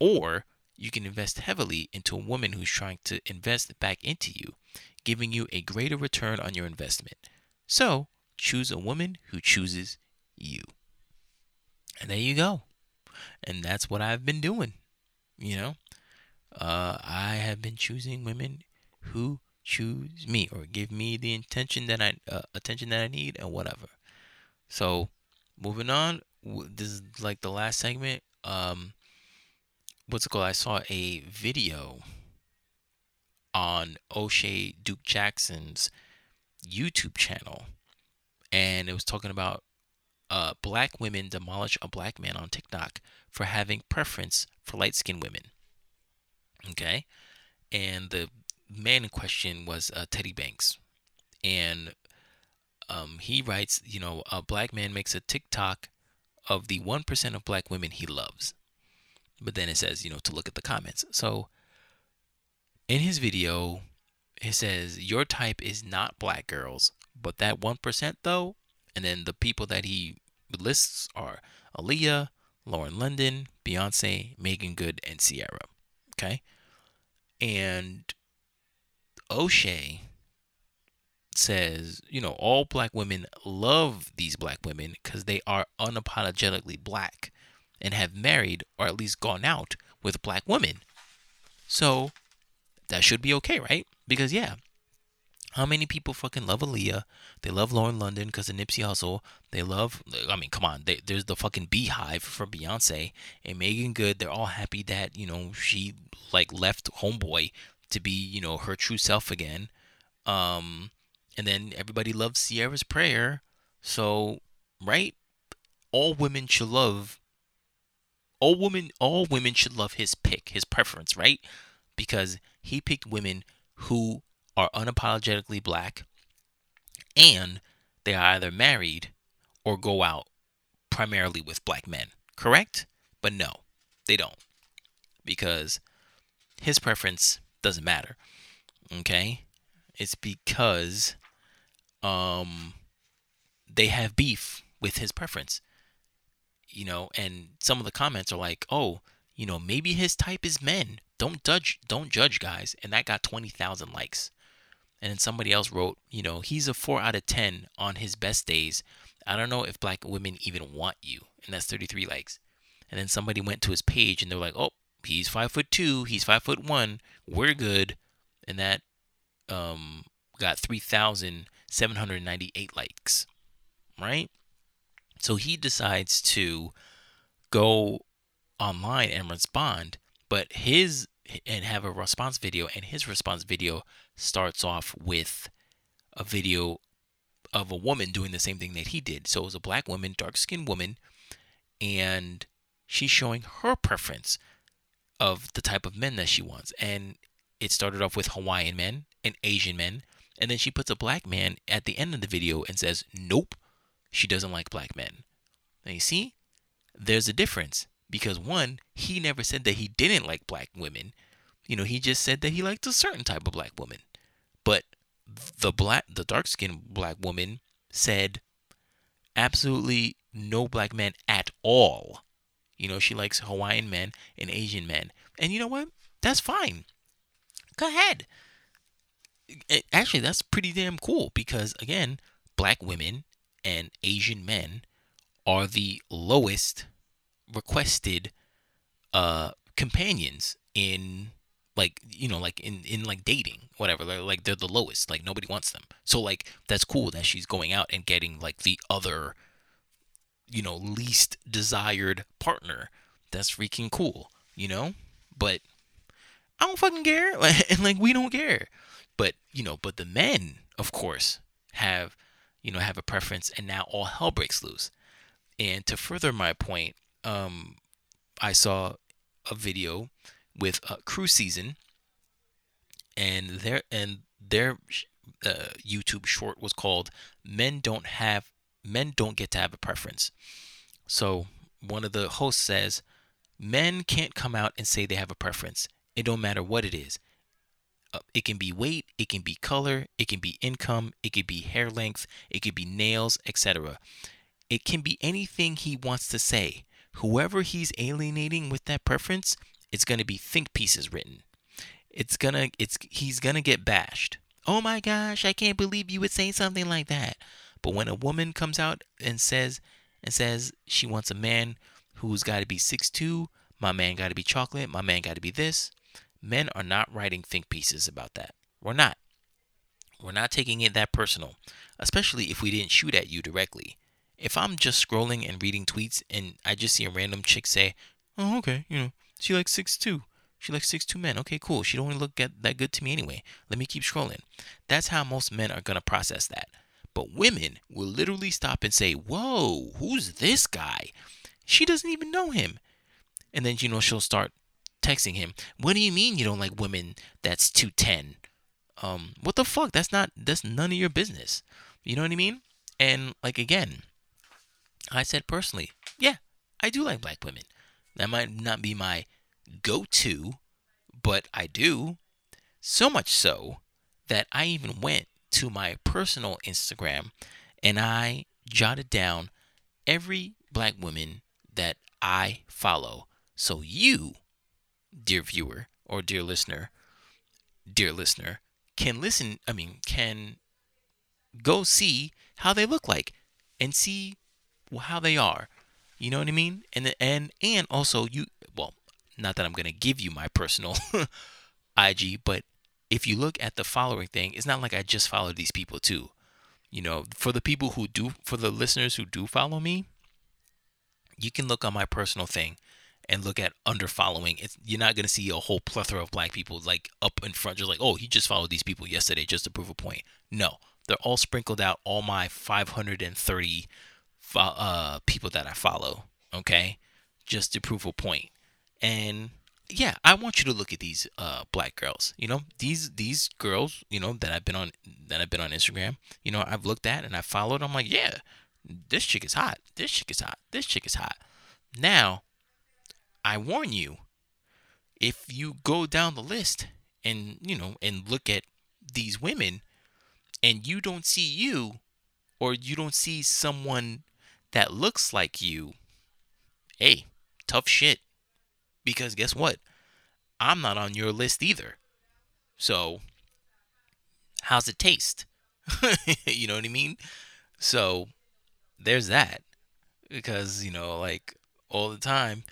Or you can invest heavily into a woman who's trying to invest back into you, giving you a greater return on your investment. So choose a woman who chooses you." And there you go. And that's what I've been doing. You know, uh, I have been choosing women who choose me or give me the intention that I uh, attention that I need and whatever. So moving on. This is like the last segment. Um, what's it called? I saw a video on O'Shea Duke Jackson's YouTube channel, and it was talking about uh, black women demolish a black man on TikTok for having preference for light-skinned women. Okay, and the man in question was uh, Teddy Banks, and um, he writes, you know, a black man makes a TikTok of the one percent of black women he loves. But then it says, you know, to look at the comments. So in his video, it says, "Your type is not black girls, but that one percent though." And then the people that he lists are Aaliyah, Lauren London, Beyonce, Megan Good, and Ciara. Okay. And O'Shea says, you know, all black women love these black women because they are unapologetically black and have married or at least gone out with black women. So that should be okay, right? Because, yeah, how many people fucking love Aaliyah? They love Lauren London because of Nipsey Hussle. They love, I mean, come on, they, there's the fucking Beehive for Beyonce and Megan Good. They're all happy that, you know, she like left Homeboy to be, you know, her true self again. Um, and then everybody loves Sierra's Prayer. So, right? All women should love, all women, all women should love his pick, his preference, right? Because he picked women who are unapologetically black and they are either married or go out primarily with black men, correct? But no, they don't, because his preference doesn't matter, okay? It's because um, they have beef with his preference, you know, and some of the comments are like, oh, you know, maybe his type is men. Don't judge, don't judge, guys. And that got twenty thousand likes. And then somebody else wrote, you know, he's a four out of ten on his best days. I don't know if black women even want you. And that's thirty-three likes. And then somebody went to his page and they were like, oh, he's five foot two, he's five foot one, we're good. And that um, got three thousand seven hundred ninety-eight likes, right? So he decides to go online and respond, but his and have a response video, and his response video starts off with a video of a woman doing the same thing that he did. So it was a black woman, dark-skinned woman, and she's showing her preference of the type of men that she wants. And it started off with Hawaiian men and Asian men, and then she puts a black man at the end of the video and says, nope, she doesn't like black men. And you see, there's a difference. Because one, he never said that he didn't like black women. You know, he just said that he liked a certain type of black woman. But the black, the dark-skinned black woman said absolutely no black men at all. You know, she likes Hawaiian men and Asian men. And you know what? That's fine. Go ahead. Actually, that's pretty damn cool because, again, black women and Asian men are the lowest requested uh companions in, like, you know, like in in like dating, whatever. Like, they're the lowest, like nobody wants them. So like that's cool that she's going out and getting like the other, you know, least desired partner. That's freaking cool, you know. But I don't fucking care, like, like we don't care. But you know, but the men, of course, have, you know, have a preference, and now all hell breaks loose. And to further my point, Um, I saw a video with uh, Cruise Season, and their and their uh, YouTube short was called "Men Don't Have Men Don't Get to Have a Preference." So one of the hosts says, "Men can't come out and say they have a preference. It don't matter what it is. Uh, it can be weight, it can be color, it can be income, it could be hair length, it could be nails, et cetera. It can be anything he wants to say." Whoever he's alienating with that preference, it's going to be think pieces written. It's going to, it's, he's going to get bashed. Oh my gosh, I can't believe you would say something like that. But when a woman comes out and says, and says she wants a man who's got to be six two, my man got to be chocolate, my man got to be this, men are not writing think pieces about that. We're not. We're not taking it that personal, especially if we didn't shoot at you directly. If I'm just scrolling and reading tweets and I just see a random chick say, oh, okay, you know, she likes six two. She likes six two men. Okay, cool. She don't look that good to me anyway. Let me keep scrolling. That's how most men are going to process that. But women will literally stop and say, whoa, who's this guy? She doesn't even know him. And then, you know, she'll start texting him. What do you mean you don't like women that's two ten? Um, what the fuck? That's not, that's none of your business. You know what I mean? And like, again, I said personally, yeah, I do like black women. That might not be my go-to, but I do. So much so that I even went to my personal Instagram and I jotted down every black woman that I follow. So you, dear viewer or dear listener, dear listener, can listen, I mean, can go see how they look like and see how they are. You know what I mean? And and and also you, well, not that I'm going to give you my personal I G, but if you look at the following thing, it's not like I just followed these people too. You know, for the people who do, for the listeners who do follow me, you can look on my personal thing and look at under following. It's, you're not going to see a whole plethora of black people like up in front. Just like, oh, he just followed these people yesterday just to prove a point. No, they're all sprinkled out. All my five hundred thirty Uh, people that I follow, okay, just to prove a point. And yeah, I want you to look at these uh black girls. You know, these these girls, you know, that I've been on that I've been on Instagram. You know, I've looked at and I followed. I'm like, yeah, this chick is hot. This chick is hot. This chick is hot. Now, I warn you, if you go down the list and you know and look at these women, and you don't see you, or you don't see someone that looks like you, hey, tough shit. Because guess what? I'm not on your list either. So, how's it taste? You know what I mean? So, there's that. Because, you know, like, all the time,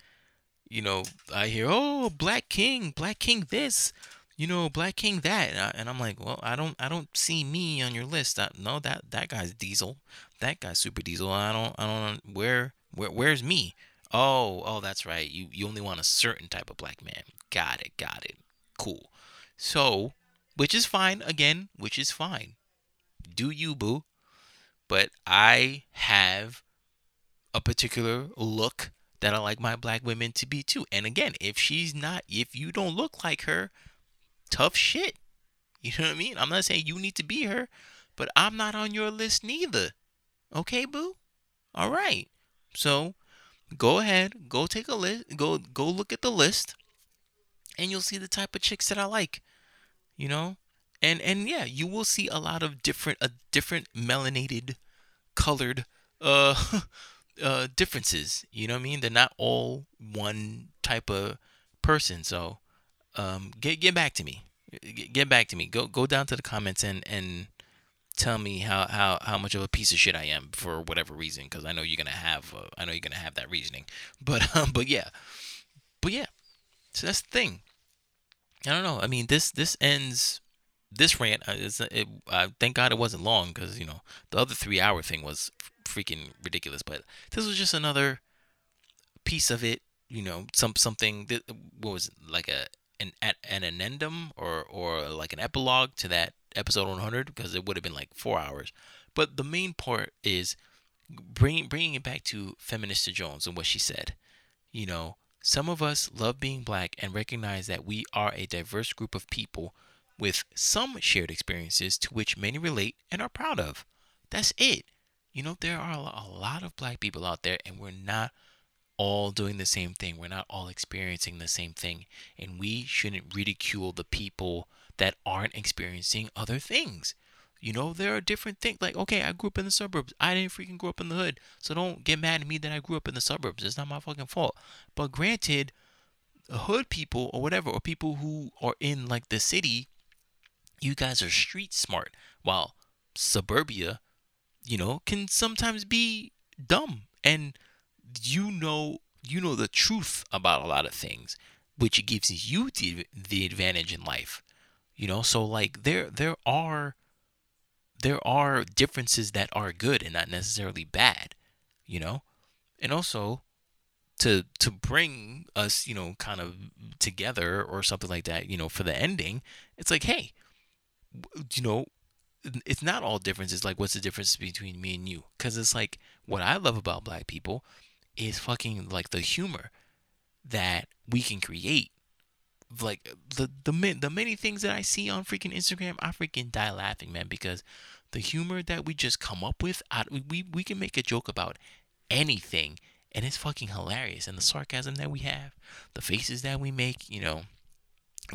you know, I hear, oh, Black King, Black King this, you know, Black King that, and, I, and I'm like, well, I don't, I don't see me on your list. I, no, that, that guy's Diesel, that guy's Super Diesel. I don't, I don't, where, where, where's me? Oh, oh, that's right. You, you only want a certain type of black man. Got it, got it. Cool. So, which is fine. Again, which is fine. Do you, boo? But I have a particular look that I like my black women to be too. And again, if she's not, if you don't look like her, tough shit. You know what I mean? I'm not saying you need to be her, but I'm not on your list neither. Okay, boo? All right. So go ahead, go take a list, go go look at the list, and you'll see the type of chicks that I like. You know? And and yeah, you will see a lot of different a different melanated colored uh uh differences. You know what I mean? They're not all one type of person, so Um, get get back to me. Get, get back to me. Go go down to the comments and, and tell me how, how, how much of a piece of shit I am for whatever reason, because I know you're gonna have uh, I know you're gonna have that reasoning. But um, but yeah, but yeah. So that's the thing. I don't know. I mean, this this ends this rant. It's, it, I thank God it wasn't long, because you know the other three hour thing was freaking ridiculous. But this was just another piece of it. You know, some something that what was it, like a An, an addendum or, or like an epilogue to that episode one hundred, because it would have been like four hours. But the main part is bringing bringing it back to Feminista Jones and what she said. You know, some of us love being black and recognize that we are a diverse group of people with some shared experiences to which many relate and are proud of. That's it. You know, there are a lot of black people out there, and we're not all doing the same thing. We're not all experiencing the same thing, and we shouldn't ridicule the people that aren't experiencing other things. You know, there are different things. Like, okay, I grew up in the suburbs. I didn't freaking grow up in the hood, so don't get mad at me that I grew up in the suburbs. It's not my fucking fault. But granted, hood people or whatever, or people who are in like the city, you guys are street smart, while suburbia, you know, can sometimes be dumb. And You know, you know the truth about a lot of things, which gives you the, the advantage in life. You know, so like there, there are, there are differences that are good and not necessarily bad. You know, and also to to bring us, you know, kind of together or something like that. You know, for the ending, it's like, hey, you know, it's not all differences. Like, what's the difference between me and you? Because it's like what I love about black people is fucking like the humor that we can create. Like the the the many things that I see on freaking Instagram, I freaking die laughing, man, because the humor that we just come up with, I, we we can make a joke about anything, and it's fucking hilarious. And the sarcasm that we have, the faces that we make, you know,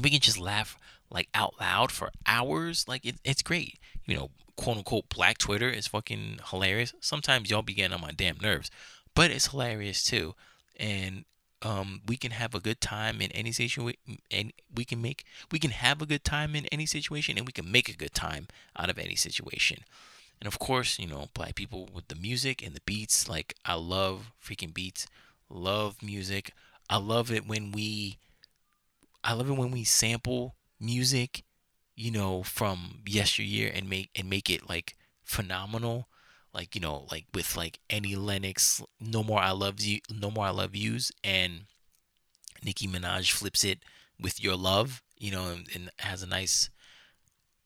we can just laugh like out loud for hours. Like it, it's great. You know, quote unquote black Twitter is fucking hilarious. Sometimes y'all be getting on my damn nerves, but it's hilarious too. And Um, we can have a good time in any situation, and we can make, we can have a good time in any situation, and we can make a good time out of any situation. And of course, you know, black people with the music and the beats, like I love freaking beats, love music. I love it when we, I love it when we sample music, you know, from yesteryear and make, and make it like phenomenal. Like, you know, like with like Annie Lennox, No More I Love You, No More I Love Yous, and Nicki Minaj flips it with Your Love, you know, and, and has a nice,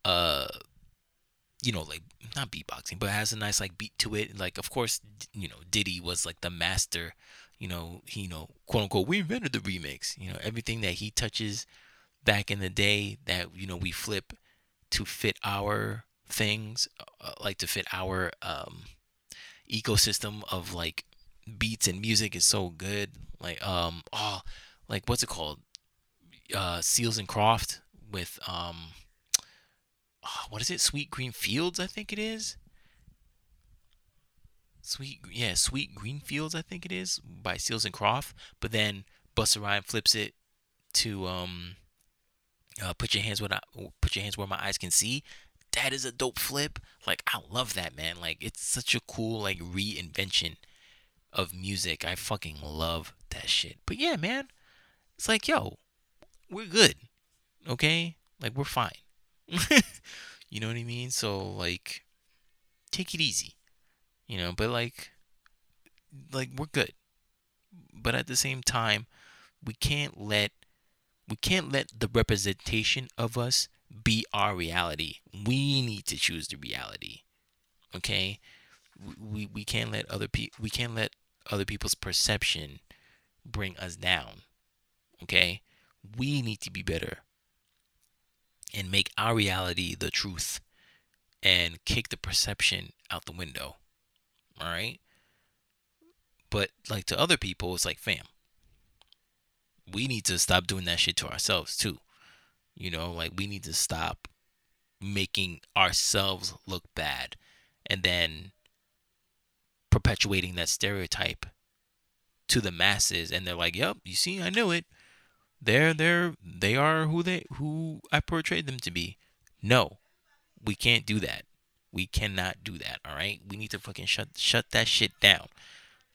uh, you know, like not beatboxing, but has a nice like beat to it. Like, of course, you know, Diddy was like the master, you know, he, you know, quote unquote, we invented the remix, you know, everything that he touches back in the day that, you know, we flip to fit our things, uh, like to fit our um ecosystem of like beats and music is so good. Like um oh like what's it called uh Seals and Croft with um oh, what is it Sweet Green Fields I think it is Sweet yeah Sweet Green Fields I think it is by Seals and Croft, but then Busta Rhymes flips it to um uh, put your hands where I, put your hands where my eyes can see. That is a dope flip. Like, I love that, man. Like, it's such a cool, like, reinvention of music. I fucking love that shit. But yeah, man, it's like, yo, we're good, okay? Like, we're fine. You know what I mean? So, like, take it easy, you know? But, like, like, we're good. But at the same time, we can't let, we can't let the representation of us be our reality. We need to choose the reality, okay? We we can't let other pe- we can't let other people's perception bring us down, okay? We need to be better and make our reality the truth and kick the perception out the window, all right? But like to other people, it's like, fam, we need to stop doing that shit to ourselves too. You know, like we need to stop making ourselves look bad and then perpetuating that stereotype to the masses. And they're like, yep, you see, I knew it. They're, they're, they are who they, who I portrayed them to be. No, we can't do that. We cannot do that. All right. We need to fucking shut, shut that shit down.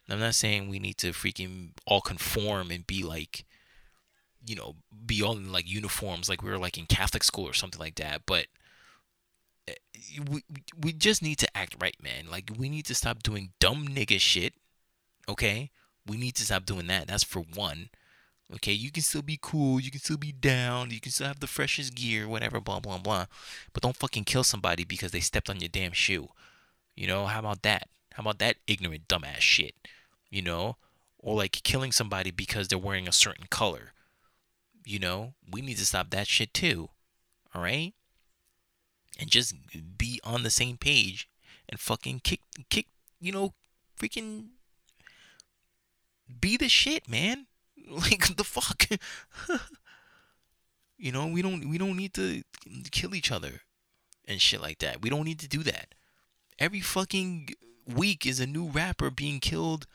I'm not saying we need to freaking all conform and be like, you know, be all in like uniforms, like we were like in Catholic school or something like that. But we we just need to act right, man. Like we need to stop doing dumb nigga shit. Okay, we need to stop doing that. That's for one. Okay, you can still be cool, you can still be down, you can still have the freshest gear, whatever, blah blah blah. But don't fucking kill somebody because they stepped on your damn shoe. You know, how about that? How about that ignorant dumbass shit? You know, or like killing somebody because they're wearing a certain color. You know, we need to stop that shit too, all right? And just be on the same page and fucking kick, kick, you know, freaking be the shit, man. Like the fuck, you know? We don't, we don't need to kill each other and shit like that. We don't need to do that. Every fucking week is a new rapper being killed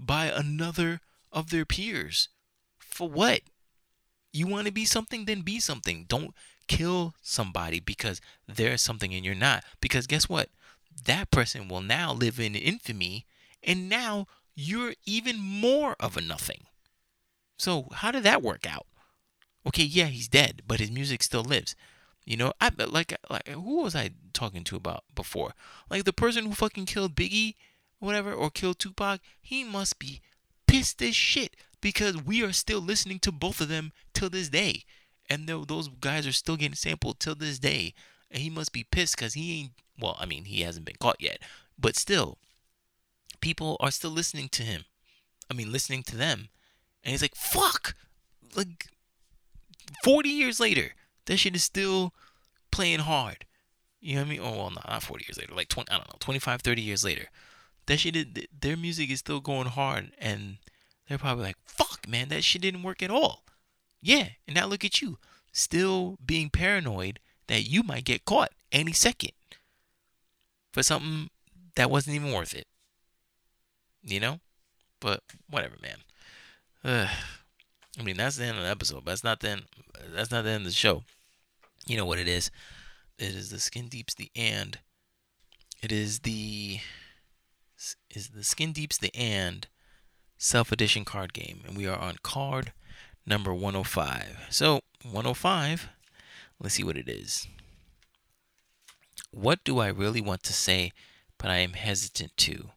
by another of their peers. For what? You want to be something, then be something. Don't kill somebody because they're something and you're not. Because guess what? That person will now live in infamy, and now you're even more of a nothing. So how did that work out? Okay, yeah, he's dead, but his music still lives. You know, I like, like who was I talking to about before? Like the person who fucking killed Biggie, or whatever, or killed Tupac, he must be pissed as shit. Because we are still listening to both of them till this day. And those guys are still getting sampled till this day. And he must be pissed because he ain't... Well, I mean, he hasn't been caught yet. But still, people are still listening to him. I mean, listening to them. And he's like, fuck! Like, forty years later, that shit is still playing hard. You know what I mean? Oh, well, not forty years later. Like, twenty, I don't know, twenty-five, thirty years later. That shit, is, their music is still going hard. And... they're probably like, fuck, man, that shit didn't work at all. Yeah, and now look at you, still being paranoid that you might get caught any second for something that wasn't even worth it. You know? But whatever, man. Ugh. I mean, that's the end of the episode, but that's not the end, that's not the end of the show. You know what it is. It is The Skin Deep's The And. It is the is The Skin Deep's The And self-edition card game. And we are on card number one oh five. So, one oh five, let's see what it is. What do I really want to say, but I am hesitant to?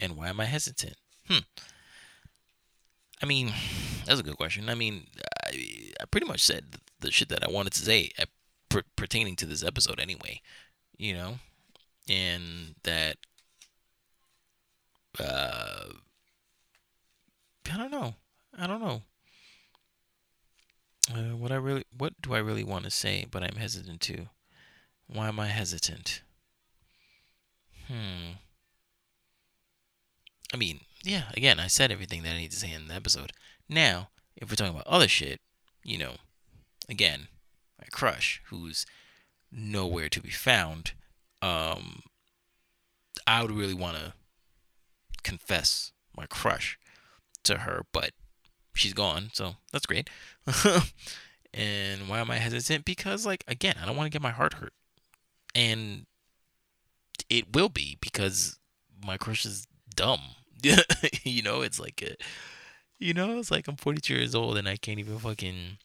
And why am I hesitant? Hmm. I mean, that's a good question. I mean, I, I pretty much said the shit that I wanted to say at, per, pertaining to this episode anyway, you know? And that, uh, I don't know. I don't know. Uh, what I really, what do I really want to say, but I'm hesitant to? Why am I hesitant? Hmm. I mean, yeah, again, I said everything that I need to say in the episode. Now, if we're talking about other shit, you know, again, my crush, who's nowhere to be found, um, I would really want to confess my crush to her, but she's gone, so that's great. And why am I hesitant? Because, like, again, I don't want to get my heart hurt. And it will be, because my crush is dumb. You know, it's like, a, you know, it's like I'm forty-two years old and I can't even fucking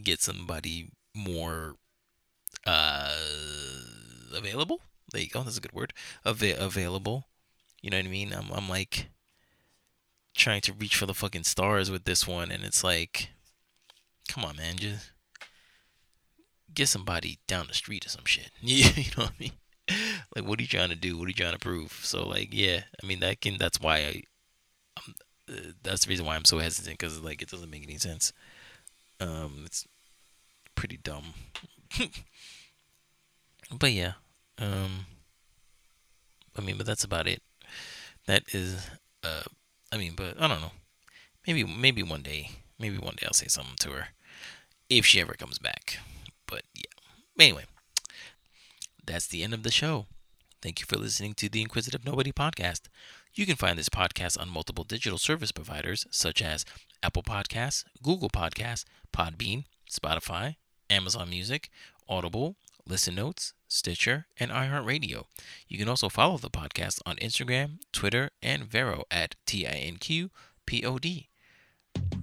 get somebody more uh, available. There you go. That's a good word. Ava- available. You know what I mean? I'm, I'm like trying to reach for the fucking stars with this one. And it's like, come on, man, just get somebody down the street or some shit. You know what I mean? Like, what are you trying to do? What are you trying to prove? So, like, yeah, I mean, that can, that's why I, I'm, uh, that's the reason why I'm so hesitant, because, like, it doesn't make any sense. Um, it's pretty dumb. But, yeah, um, I mean, but that's about it. That is, uh, I mean, but, I don't know. Maybe, maybe one day, maybe one day I'll say something to her, if she ever comes back. But, yeah. Anyway. That's the end of the show. Thank you for listening to the Inquisitive Nobody podcast. You can find this podcast on multiple digital service providers such as Apple Podcasts, Google Podcasts, Podbean, Spotify, Amazon Music, Audible, Listen Notes, Stitcher, and iHeartRadio. You can also follow the podcast on Instagram, Twitter, and Vero at T I N Q P O D.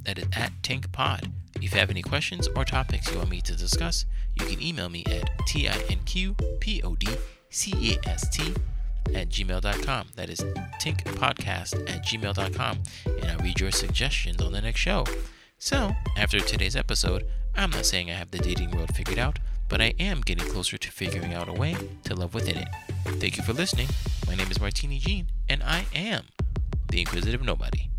That is at TinkPod. If you have any questions or topics you want me to discuss, you can email me at T I N Q P O D C A S T at gmail dot com. That is tinkpodcast at gmail dot com. And I'll read your suggestions on the next show. So, after today's episode, I'm not saying I have the dating world figured out, but I am getting closer to figuring out a way to love within it. Thank you for listening. My name is Martini Jean, and I am the Inquisitive Nobody.